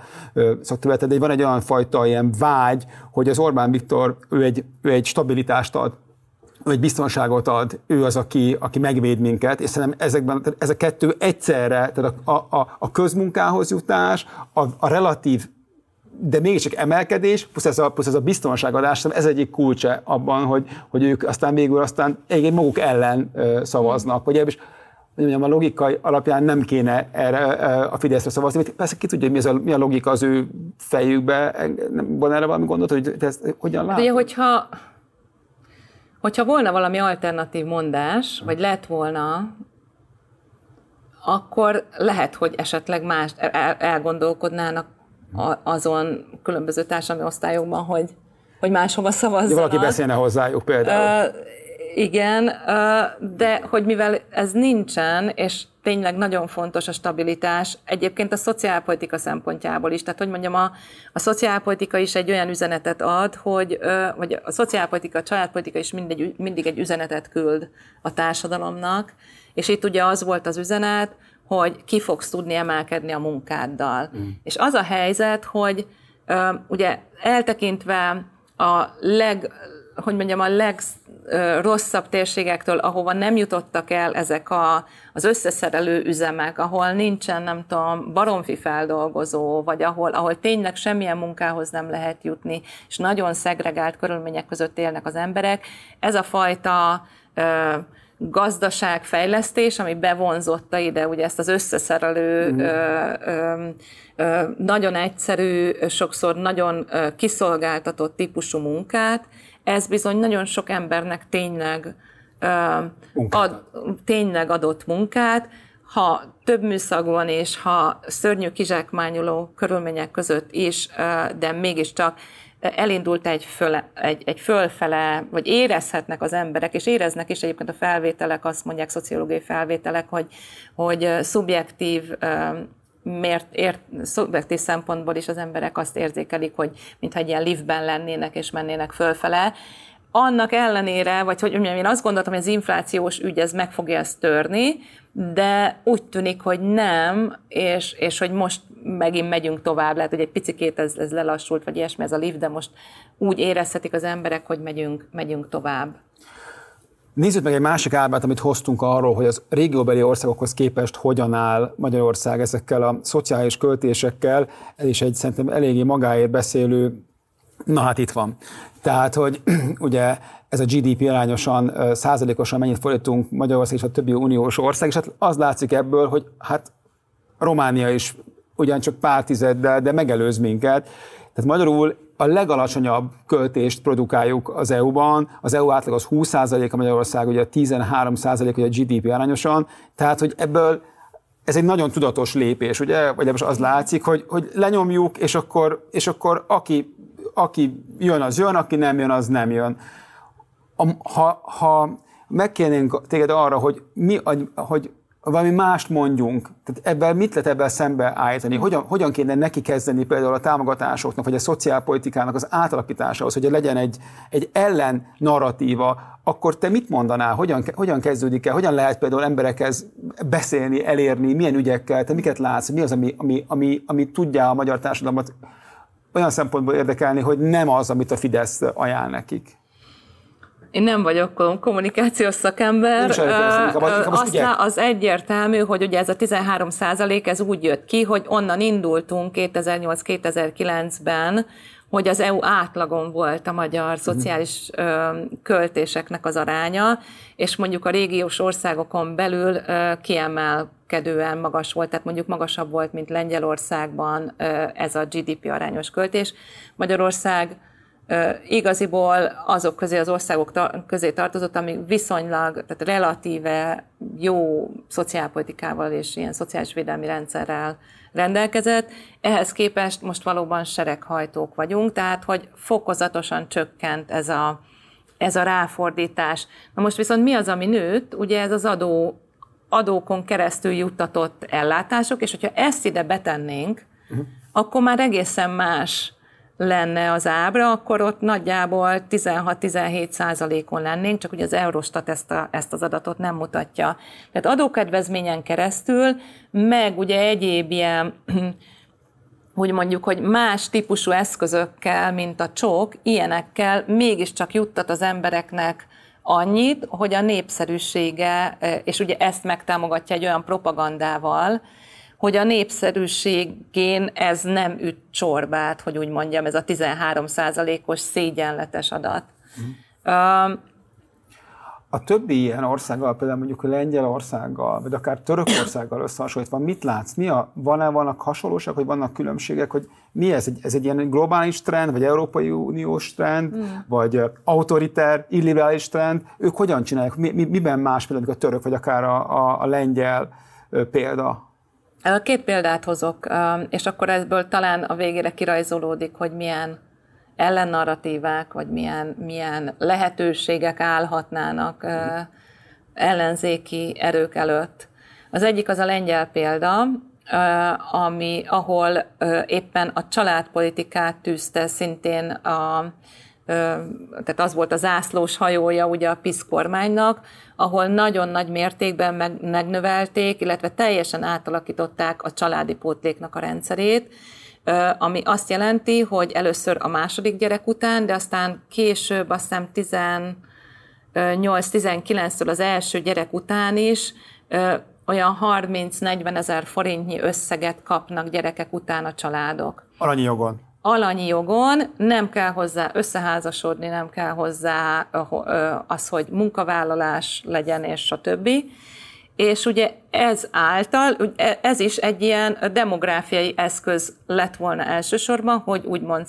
szakterületed, de van egy olyan fajta ilyen vágy, hogy az Orbán Viktor, ő egy stabilitást ad ő egy biztonságot ad, ő az, aki megvéd minket, és szerintem ez a kettő egyszerre, tehát a közmunkához jutás, a relatív, de mégiscsak emelkedés, plusz ez a biztonságadás, ez egyik kulcsa abban, hogy ők aztán végül egyébként maguk ellen szavaznak. Ugye, és a logika alapján nem kéne erre a Fideszre szavazni. Persze ki tudja, hogy mi a logika az ő fejükbe. Van erre valami gondolat, hogy te ezt hogyan látod? Ugye, hogyha volna valami alternatív mondás, vagy lett volna, akkor lehet, hogy esetleg más elgondolkodnának azon különböző társadalmi osztályokban, hogy máshova szavazzanak. De valaki beszélne hozzájuk például. De hogy mivel ez nincsen, és tényleg nagyon fontos a stabilitás, egyébként a szociálpolitika szempontjából is, tehát hogy mondjam, a szociálpolitika is egy olyan üzenetet ad, hogy a szociálpolitika, a családpolitika is mindig egy üzenetet küld a társadalomnak, és itt ugye az volt az üzenet, hogy ki fogsz tudni emelkedni a munkáddal. Mm. És az a helyzet, hogy ugye eltekintve a legrosszabb térségektől, ahova nem jutottak el ezek az összeszerelő üzemek, ahol nincsen, nem tudom, baromfi feldolgozó, vagy ahol tényleg semmilyen munkához nem lehet jutni, és nagyon szegregált körülmények között élnek az emberek. Ez a fajta gazdaságfejlesztés, ami bevonzotta ide ugye ezt az összeszerelő, nagyon egyszerű, sokszor nagyon kiszolgáltatott típusú munkát, ez bizony nagyon sok embernek tényleg adott munkát, ha több műszakban és ha szörnyű kizsákmányoló körülmények között is, de mégiscsak elindult egy fölfele, vagy érezhetnek az emberek, és éreznek is egyébként a felvételek, azt mondják szociológiai felvételek, hogy szubjektív szempontból is az emberek azt érzékelik, hogy mintha egy ilyen liftben lennének és mennének fölfele. Annak ellenére, vagy hogy én azt gondoltam, hogy az inflációs ügy ez meg fogja ezt törni, de úgy tűnik, hogy nem, és hogy most megint megyünk tovább, lehet, hogy egy picikét ez lelassult, vagy ilyesmi ez a lift, de most úgy érezhetik az emberek, hogy megyünk tovább. Nézzük meg egy másik ábrát, amit hoztunk arról, hogy az régióbeli országokhoz képest hogyan áll Magyarország ezekkel a szociális költésekkel, ez is egy szerintem eléggé magáért beszélő, na hát itt van. Tehát, hogy ugye ez a GDP arányosan, százalékosan mennyit fordítunk Magyarország és a többi uniós ország, és hát az látszik ebből, hogy hát Románia is ugyancsak pár tizeddel, de megelőz minket. Tehát magyarul a legalacsonyabb költést produkáljuk az EU-ban, az EU átlag az 20%, a Magyarország ugye 13% ugye a GDP arányosan, tehát hogy ebből ez egy nagyon tudatos lépés, ugye, vagy most az látszik, hogy lenyomjuk, és akkor aki jön, az jön, aki nem jön, az nem jön. Ha megkérnénk téged arra, hogy hogy valami mást mondjunk, tehát ebben mit lehet ebben szembe állítani, hogyan kéne neki kezdeni például a támogatásoknak, vagy a szociálpolitikának az átalakításához, hogy legyen egy ellen narratíva, akkor te mit mondanál, hogyan kezdődik el, hogyan lehet például emberekhez beszélni, elérni, milyen ügyekkel, te miket látsz, mi az, ami tudja a magyar társadalmat olyan szempontból érdekelni, hogy nem az, amit a Fidesz ajánl nekik? Én nem vagyok kommunikációs szakember. Az egyértelmű, hogy ugye ez a 13% ez úgy jött ki, hogy onnan indultunk 2008-2009-ben, hogy az EU átlagon volt a magyar szociális költéseknek az aránya, és mondjuk a régiós országokon belül kiemelkedően magas volt, tehát mondjuk magasabb volt, mint Lengyelországban ez a GDP arányos költés. Magyarország igaziból azok közé, az országok közé tartozott, amik viszonylag, tehát relatíve jó szociálpolitikával és ilyen szociális védelmi rendszerrel rendelkezett. Ehhez képest most valóban sereghajtók vagyunk, tehát hogy fokozatosan csökkent ez a ráfordítás. Na most viszont mi az, ami nőtt? Ugye ez az adókon keresztül juttatott ellátások, és hogyha ezt ide betennénk, akkor már egészen más lenne az ábra, akkor ott nagyjából 16-17%-on lennénk, csak ugye az Eurostat ezt az adatot nem mutatja. Tehát adókedvezményen keresztül, meg ugye egyéb ilyen, hogy mondjuk, hogy más típusú eszközökkel, mint a csok, ilyenekkel mégiscsak juttat az embereknek Annyit, hogy a népszerűsége, és ugye ezt megtámogatja egy olyan propagandával, hogy a népszerűségén ez nem üt csorbát, hogy úgy mondjam, ez a 13%-os szégyenletes adat. A többi ilyen országgal, például mondjuk Lengyelországgal, vagy akár Törökországgal összehasonlítva, mit látsz? Vannak hasonlóság, hogy vannak különbségek, hogy mi ez? Ez egy ilyen globális trend, vagy Európai Uniós trend, vagy autoriter, illiberális trend? Ők hogyan csinálják? Miben más például a török, vagy akár a lengyel példa? Két példát hozok, és akkor ebből talán a végére kirajzolódik, hogy milyen ellennarratívák, vagy milyen lehetőségek állhatnának ellenzéki erők előtt. Az egyik az a lengyel példa, ahol éppen a családpolitikát tűzte szintén, tehát az volt a zászlós hajója ugye a PISZ kormánynak, ahol nagyon nagy mértékben megnövelték, illetve teljesen átalakították a családi pótléknak a rendszerét, ami azt jelenti, hogy először a második gyerek után, de aztán később, azt hiszem 18-19-től az első gyerek után is olyan 30-40 000 forintnyi összeget kapnak gyerekek után a családok. Alanyi jogon. Alanyi jogon, nem kell hozzá összeházasodni, nem kell hozzá az, hogy munkavállalás legyen, és stb. És ugye ez által, ez is egy ilyen demográfiai eszköz lett volna elsősorban, hogy úgymond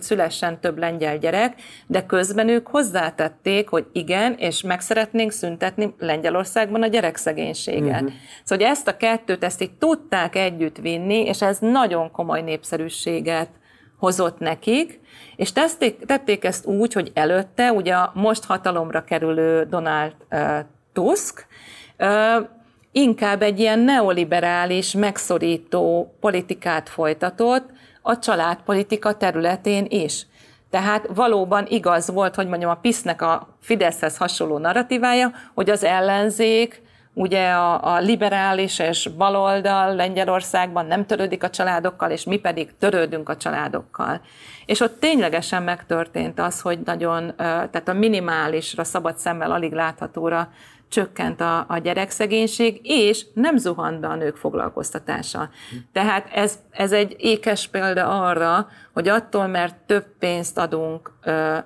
szülessen több lengyel gyerek, de közben ők hozzátették, hogy igen, és meg szeretnénk szüntetni Lengyelországban a gyerekszegénységet. Szóval ezt a kettőt, ezt így tudták együtt vinni, és ez nagyon komoly népszerűséget hozott nekik, és tették ezt úgy, hogy előtte ugye a most hatalomra kerülő Donald Tusk inkább egy ilyen neoliberális, megszorító politikát folytatott a családpolitika területén is. Tehát valóban igaz volt, hogy mondjam, a PISZ-nek a Fideszhez hasonló narratívája, hogy az ellenzék, ugye a liberális és baloldal Lengyelországban nem törődik a családokkal, és mi pedig törődünk a családokkal. És ott ténylegesen megtörtént az, hogy nagyon, tehát a minimálisra, szabad szemmel alig láthatóra csökkent a gyerekszegénység, és nem zuhant be a nők foglalkoztatása. Tehát ez egy ékes példa arra, hogy attól, mert több pénzt adunk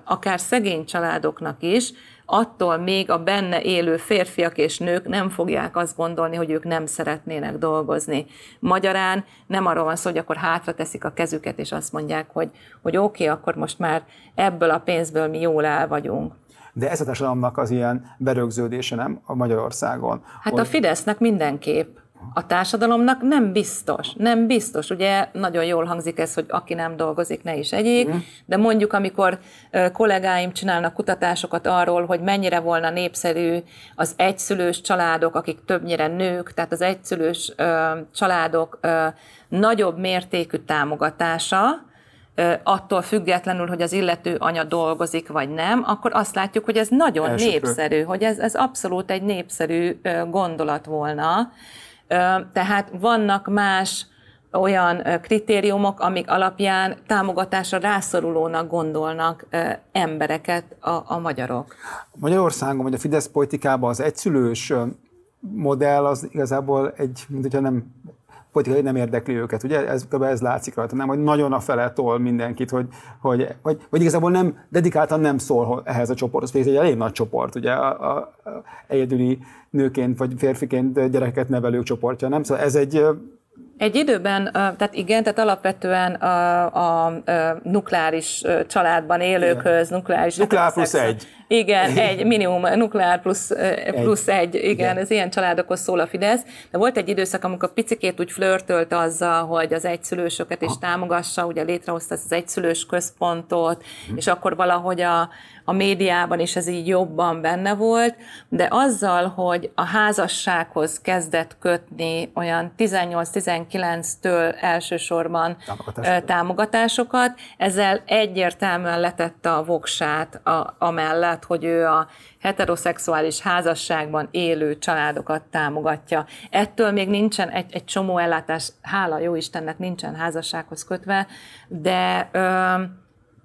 akár szegény családoknak is, attól még a benne élő férfiak és nők nem fogják azt gondolni, hogy ők nem szeretnének dolgozni. Magyarán nem arról van szó, hogy akkor hátra teszik a kezüket, és azt mondják, hogy oké, akkor most már ebből a pénzből mi jól el vagyunk. De ez a társadalomnak az ilyen berögződése, nem? A Magyarországon. Hát a Fidesznek mindenképp. A társadalomnak nem biztos. Ugye nagyon jól hangzik ez, hogy aki nem dolgozik, ne is egyék, de mondjuk amikor kollégáim csinálnak kutatásokat arról, hogy mennyire volna népszerű az egyszülős családok, akik többnyire nők, tehát az egyszülős családok nagyobb mértékű támogatása, attól függetlenül, hogy az illető anya dolgozik, vagy nem, akkor azt látjuk, hogy ez nagyon népszerű, hogy ez abszolút egy népszerű gondolat volna. Tehát vannak más olyan kritériumok, amik alapján támogatásra rászorulónak gondolnak embereket a magyarok. Magyarországon, vagy a Fidesz politikában az egyszülős modell az igazából politikai nem érdekli őket, ugye? Ez látszik rajta, nem? Hogy nagyon a fele tol mindenkit, hogy igazából nem, dedikáltan nem szól ehhez a csoporthoz, pedig ez egy elég nagy csoport, ugye? A egyedüli nőként vagy férfiként gyereket nevelők csoportja, nem? Szóval ez egy időben, tehát igen, tehát alapvetően a nukleáris családban élőkhöz, nukleáris... Nukleár plusz egy. Igen, egy minimum, nukleár plusz egy, igen, ez ilyen családokhoz szól a Fidesz. De volt egy időszak, amikor picikét úgy flörtölt azzal, hogy az egyszülősöket is támogassa, ugye létrehozta az egyszülős központot, és akkor valahogy a médiában is ez így jobban benne volt, de azzal, hogy a házassághoz kezdett kötni olyan 18-19-től elsősorban támogatásokat, ezzel egyértelműen letette a voksát amellett, hogy ő a heteroszexuális házasságban élő családokat támogatja. Ettől még nincsen egy csomó ellátás, hála jó Istennek nincsen házassághoz kötve, de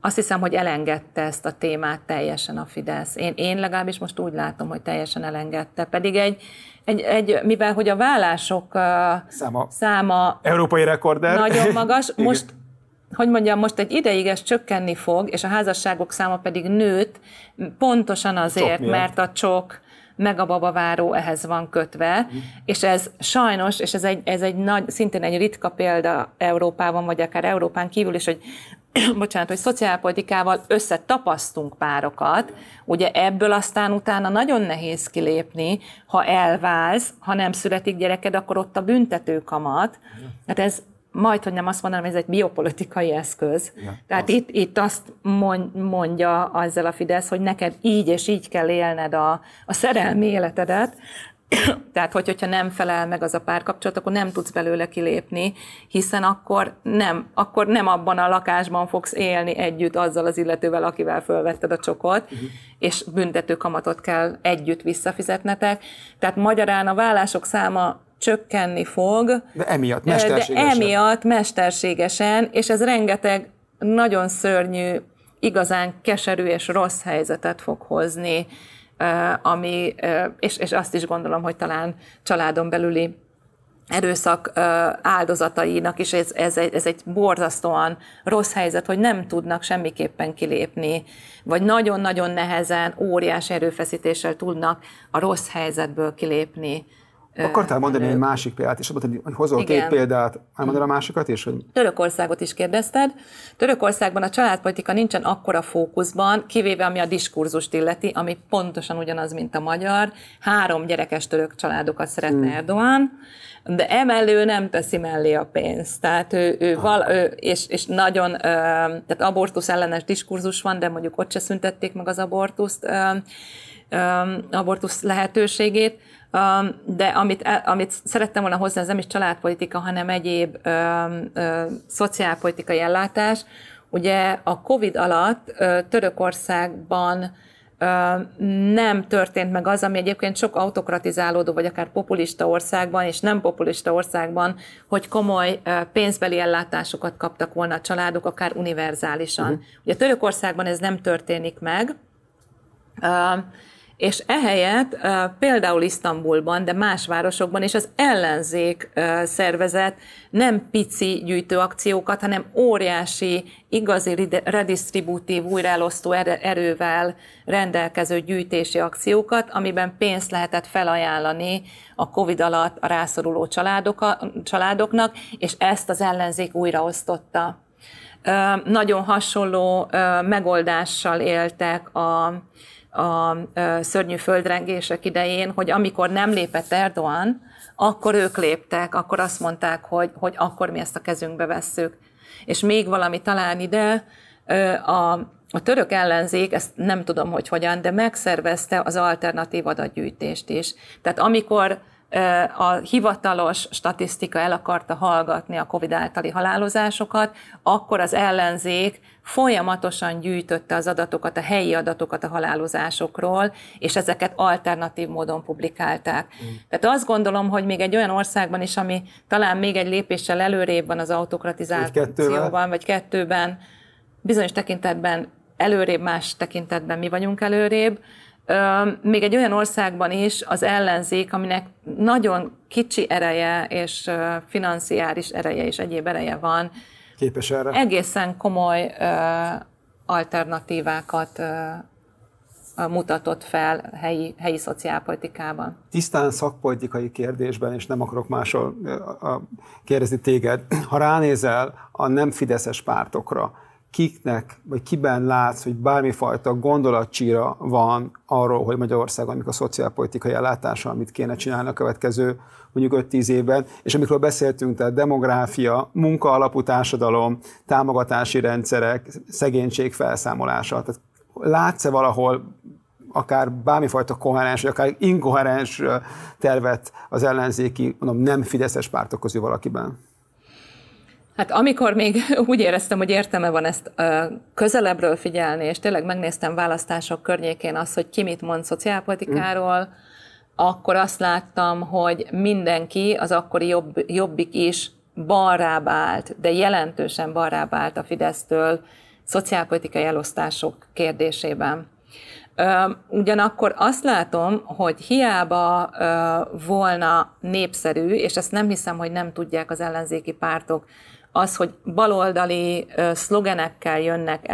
Azt hiszem, hogy elengedte ezt a témát teljesen a Fidesz. Én legalábbis most úgy látom, hogy teljesen elengedte. Pedig mivel hogy a vállások száma európai rekorder nagyon magas, most hogy mondjam, most egy ideig ez csökkenni fog, és a házasságok száma pedig nőtt, pontosan azért, mert a csok meg a babaváró ehhez van kötve, és ez sajnos, és ez egy nagy, szintén egy ritka példa Európában, vagy akár Európán kívül is, hogy hogy szociálpolitikával összetapasztunk párokat, ugye ebből aztán utána nagyon nehéz kilépni, ha elválsz, ha nem születik gyereked, akkor ott a büntető kamat. Hát ez majdhogy nem azt mondanám, ez egy biopolitikai eszköz. Ja, tehát az. Itt azt mondja ezzel a Fidesz, hogy neked így és így kell élned a szerelmi életedet, tehát hogyha nem felel meg az a párkapcsolat, akkor nem tudsz belőle kilépni, hiszen akkor nem abban a lakásban fogsz élni együtt azzal az illetővel, akivel fölvetted a csokot, és büntető kamatot kell együtt visszafizetnetek. Tehát magyarán a vállások száma csökkenni fog. De emiatt mesterségesen, és ez rengeteg nagyon szörnyű, igazán keserű és rossz helyzetet fog hozni, ami, és azt is gondolom, hogy talán családon belüli erőszak áldozatainak is ez egy borzasztóan rossz helyzet, hogy nem tudnak semmiképpen kilépni, vagy nagyon-nagyon nehezen, óriási erőfeszítéssel tudnak a rossz helyzetből kilépni. Akartál mondani egy másik példát, és mondtad, hogy hozol igen. Két példát, elmondod a másikat is? Hogy... Törökországot is kérdezted. Törökországban a családpolitika nincsen akkora fókuszban, kivéve ami a diskurzust illeti, ami pontosan ugyanaz, mint a magyar. 3 gyerekes török családokat szeretne Erdoğan, de emellő nem teszi mellé a pénzt. Tehát ő nagyon, tehát abortusz ellenes diskurzus van, de mondjuk ott se szüntették meg az abortusz lehetőségét, de amit szerettem volna hozni, ez nem is családpolitika, hanem egyéb szociálpolitikai ellátás. Ugye a Covid alatt Törökországban nem történt meg az, ami egyébként sok autokratizálódó, vagy akár populista országban, és nem populista országban, hogy komoly pénzbeli ellátásokat kaptak volna a családok, akár univerzálisan. Ugye Törökországban ez nem történik meg, és ehelyett például Isztambulban, de más városokban is az ellenzék szervezet nem pici gyűjtőakciókat, hanem óriási, igazi redisztributív, újraelosztó erővel rendelkező gyűjtési akciókat, amiben pénzt lehetett felajánlani a Covid alatt a rászoruló családoknak, és ezt az ellenzék újraosztotta. Nagyon hasonló megoldással éltek a szörnyű földrengések idején, hogy amikor nem lépett Erdoğan, akkor ők léptek, akkor azt mondták, hogy akkor mi ezt a kezünkbe vesszük. És még valami talán ide, a török ellenzék, ezt nem tudom, hogy hogyan, de megszervezte az alternatív adatgyűjtést is. Tehát amikor a hivatalos statisztika el akarta hallgatni a Covid általi halálozásokat, akkor az ellenzék folyamatosan gyűjtötte az adatokat, a helyi adatokat a halálozásokról, és ezeket alternatív módon publikálták. Tehát azt gondolom, hogy még egy olyan országban is, ami talán még egy lépéssel előrébb van az autokratizációban, vagy 2-ben, bizonyos tekintetben előrébb, más tekintetben mi vagyunk előrébb, még egy olyan országban is az ellenzék, aminek nagyon kicsi ereje és financiális ereje és egyéb ereje van, képes erre egészen komoly alternatívákat mutatott fel helyi szociálpolitikában. Tisztán szakpolitikai kérdésben, és nem akarok máshol kérdezni téged, ha ránézel a nem fideszes pártokra, kiknek, vagy kiben látsz, hogy bármifajta gondolatcsíra van arról, hogy Magyarországon mik a szociálpolitikai ellátása, amit kéne csinálni a következő mondjuk 5-10 évben, és amikről beszéltünk, tehát demográfia, munkaalapú társadalom, támogatási rendszerek, szegénység felszámolása. Tehát látsz-e valahol akár bármifajta koherens, vagy akár inkoherens tervet az ellenzéki, mondom, nem fideszes pártok közül valakiben? Hát amikor még úgy éreztem, hogy értelme van ezt közelebbről figyelni, és tényleg megnéztem választások környékén azt, hogy ki mit mond szociálpolitikáról, akkor azt láttam, hogy mindenki, az akkori Jobbik is balrább állt, de jelentősen balrább állt a Fidesztől szociálpolitikai elosztások kérdésében. Ugyanakkor azt látom, hogy hiába volna népszerű, és ezt nem hiszem, hogy nem tudják az ellenzéki pártok, az, hogy baloldali szlogenekkel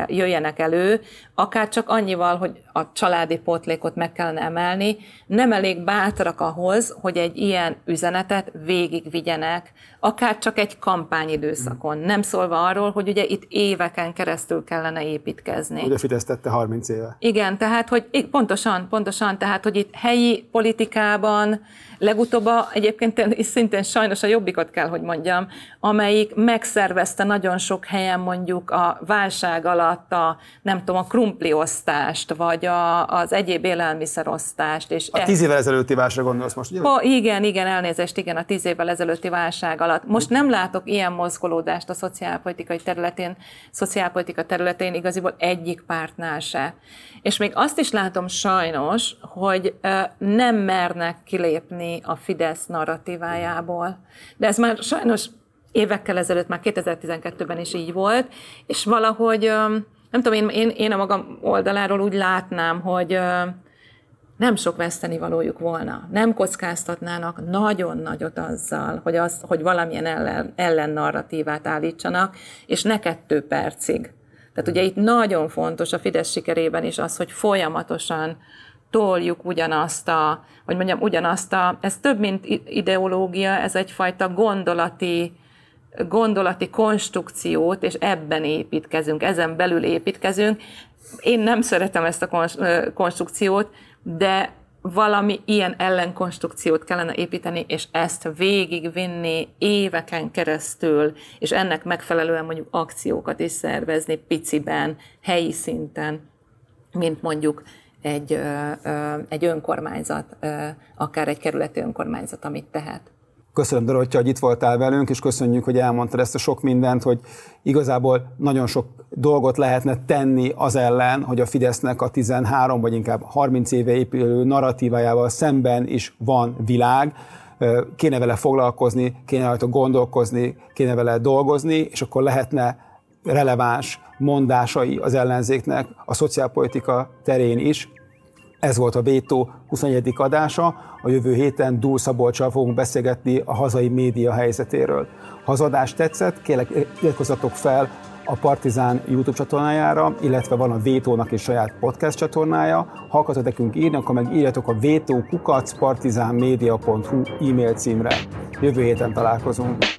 jöjjenek elő, akár csak annyival, hogy a családi pótlékot meg kellene emelni, nem elég bátrak ahhoz, hogy egy ilyen üzenetet végigvigyenek, akár csak egy kampányidőszakon. Nem szólva arról, hogy ugye itt éveken keresztül kellene építkezni. Ugye Fidesz tette 30 éve. Igen, tehát, hogy pontosan, tehát, hogy itt helyi politikában legutóbb egyébként szintén sajnos a Jobbikot kell, hogy mondjam, amelyik megszervezte nagyon sok helyen mondjuk a válság alatt a, nem tudom, a krumpliosztást, vagy az egyéb élelmiszerosztást. És a 10 évvel ezelőtti válság gondolsz most, ugye? Igen, elnézést, igen, a 10 évvel ezelőtti válság alatt. Most nem látok ilyen mozgolódást a szociálpolitika területén igaziból egyik pártnál se. És még azt is látom sajnos, hogy nem mernek kilépni a Fidesz narratívájából. De ez már sajnos évekkel ezelőtt, már 2012-ben is így volt, és valahogy, nem tudom, én a magam oldaláról úgy látnám, hogy nem sok vesztenivalójuk volna. Nem kockáztatnának nagyon nagyot azzal, hogy valamilyen ellennarratívát állítsanak, és ne 2 percig. Tehát ugye itt nagyon fontos a Fidesz sikerében is az, hogy folyamatosan toljuk ugyanazt a, ez több mint ideológia, ez egyfajta gondolati konstrukciót, és ebben építkezünk, ezen belül építkezünk. Én nem szeretem ezt a konstrukciót, de valami ilyen ellenkonstrukciót kellene építeni, és ezt végigvinni éveken keresztül, és ennek megfelelően mondjuk akciókat is szervezni piciben, helyi szinten, mint mondjuk egy önkormányzat, akár egy kerületi önkormányzat, amit tehet. Köszönöm, Dorottya, hogy itt voltál velünk, és köszönjük, hogy elmondtad ezt a sok mindent, hogy igazából nagyon sok dolgot lehetne tenni az ellen, hogy a Fidesznek a 13 vagy inkább 30 éve épülő narratívájával szemben is van világ. Kéne vele foglalkozni, kéne rajta gondolkozni, kéne vele dolgozni, és akkor lehetne releváns mondásai az ellenzéknek a szociálpolitika terén is. Ez volt a Vétó 21. adása. A jövő héten Dúl Szabolccsal fogunk beszélgetni a hazai média helyzetéről. Ha az adás tetszett, kérlek, iratkozzatok fel a Partizán YouTube csatornájára, illetve van a Vétónak is saját podcast csatornája. Ha akartok nekünk írni, akkor meg írjatok a veto@partizanmedia.hu e-mail címre. Jövő héten találkozunk.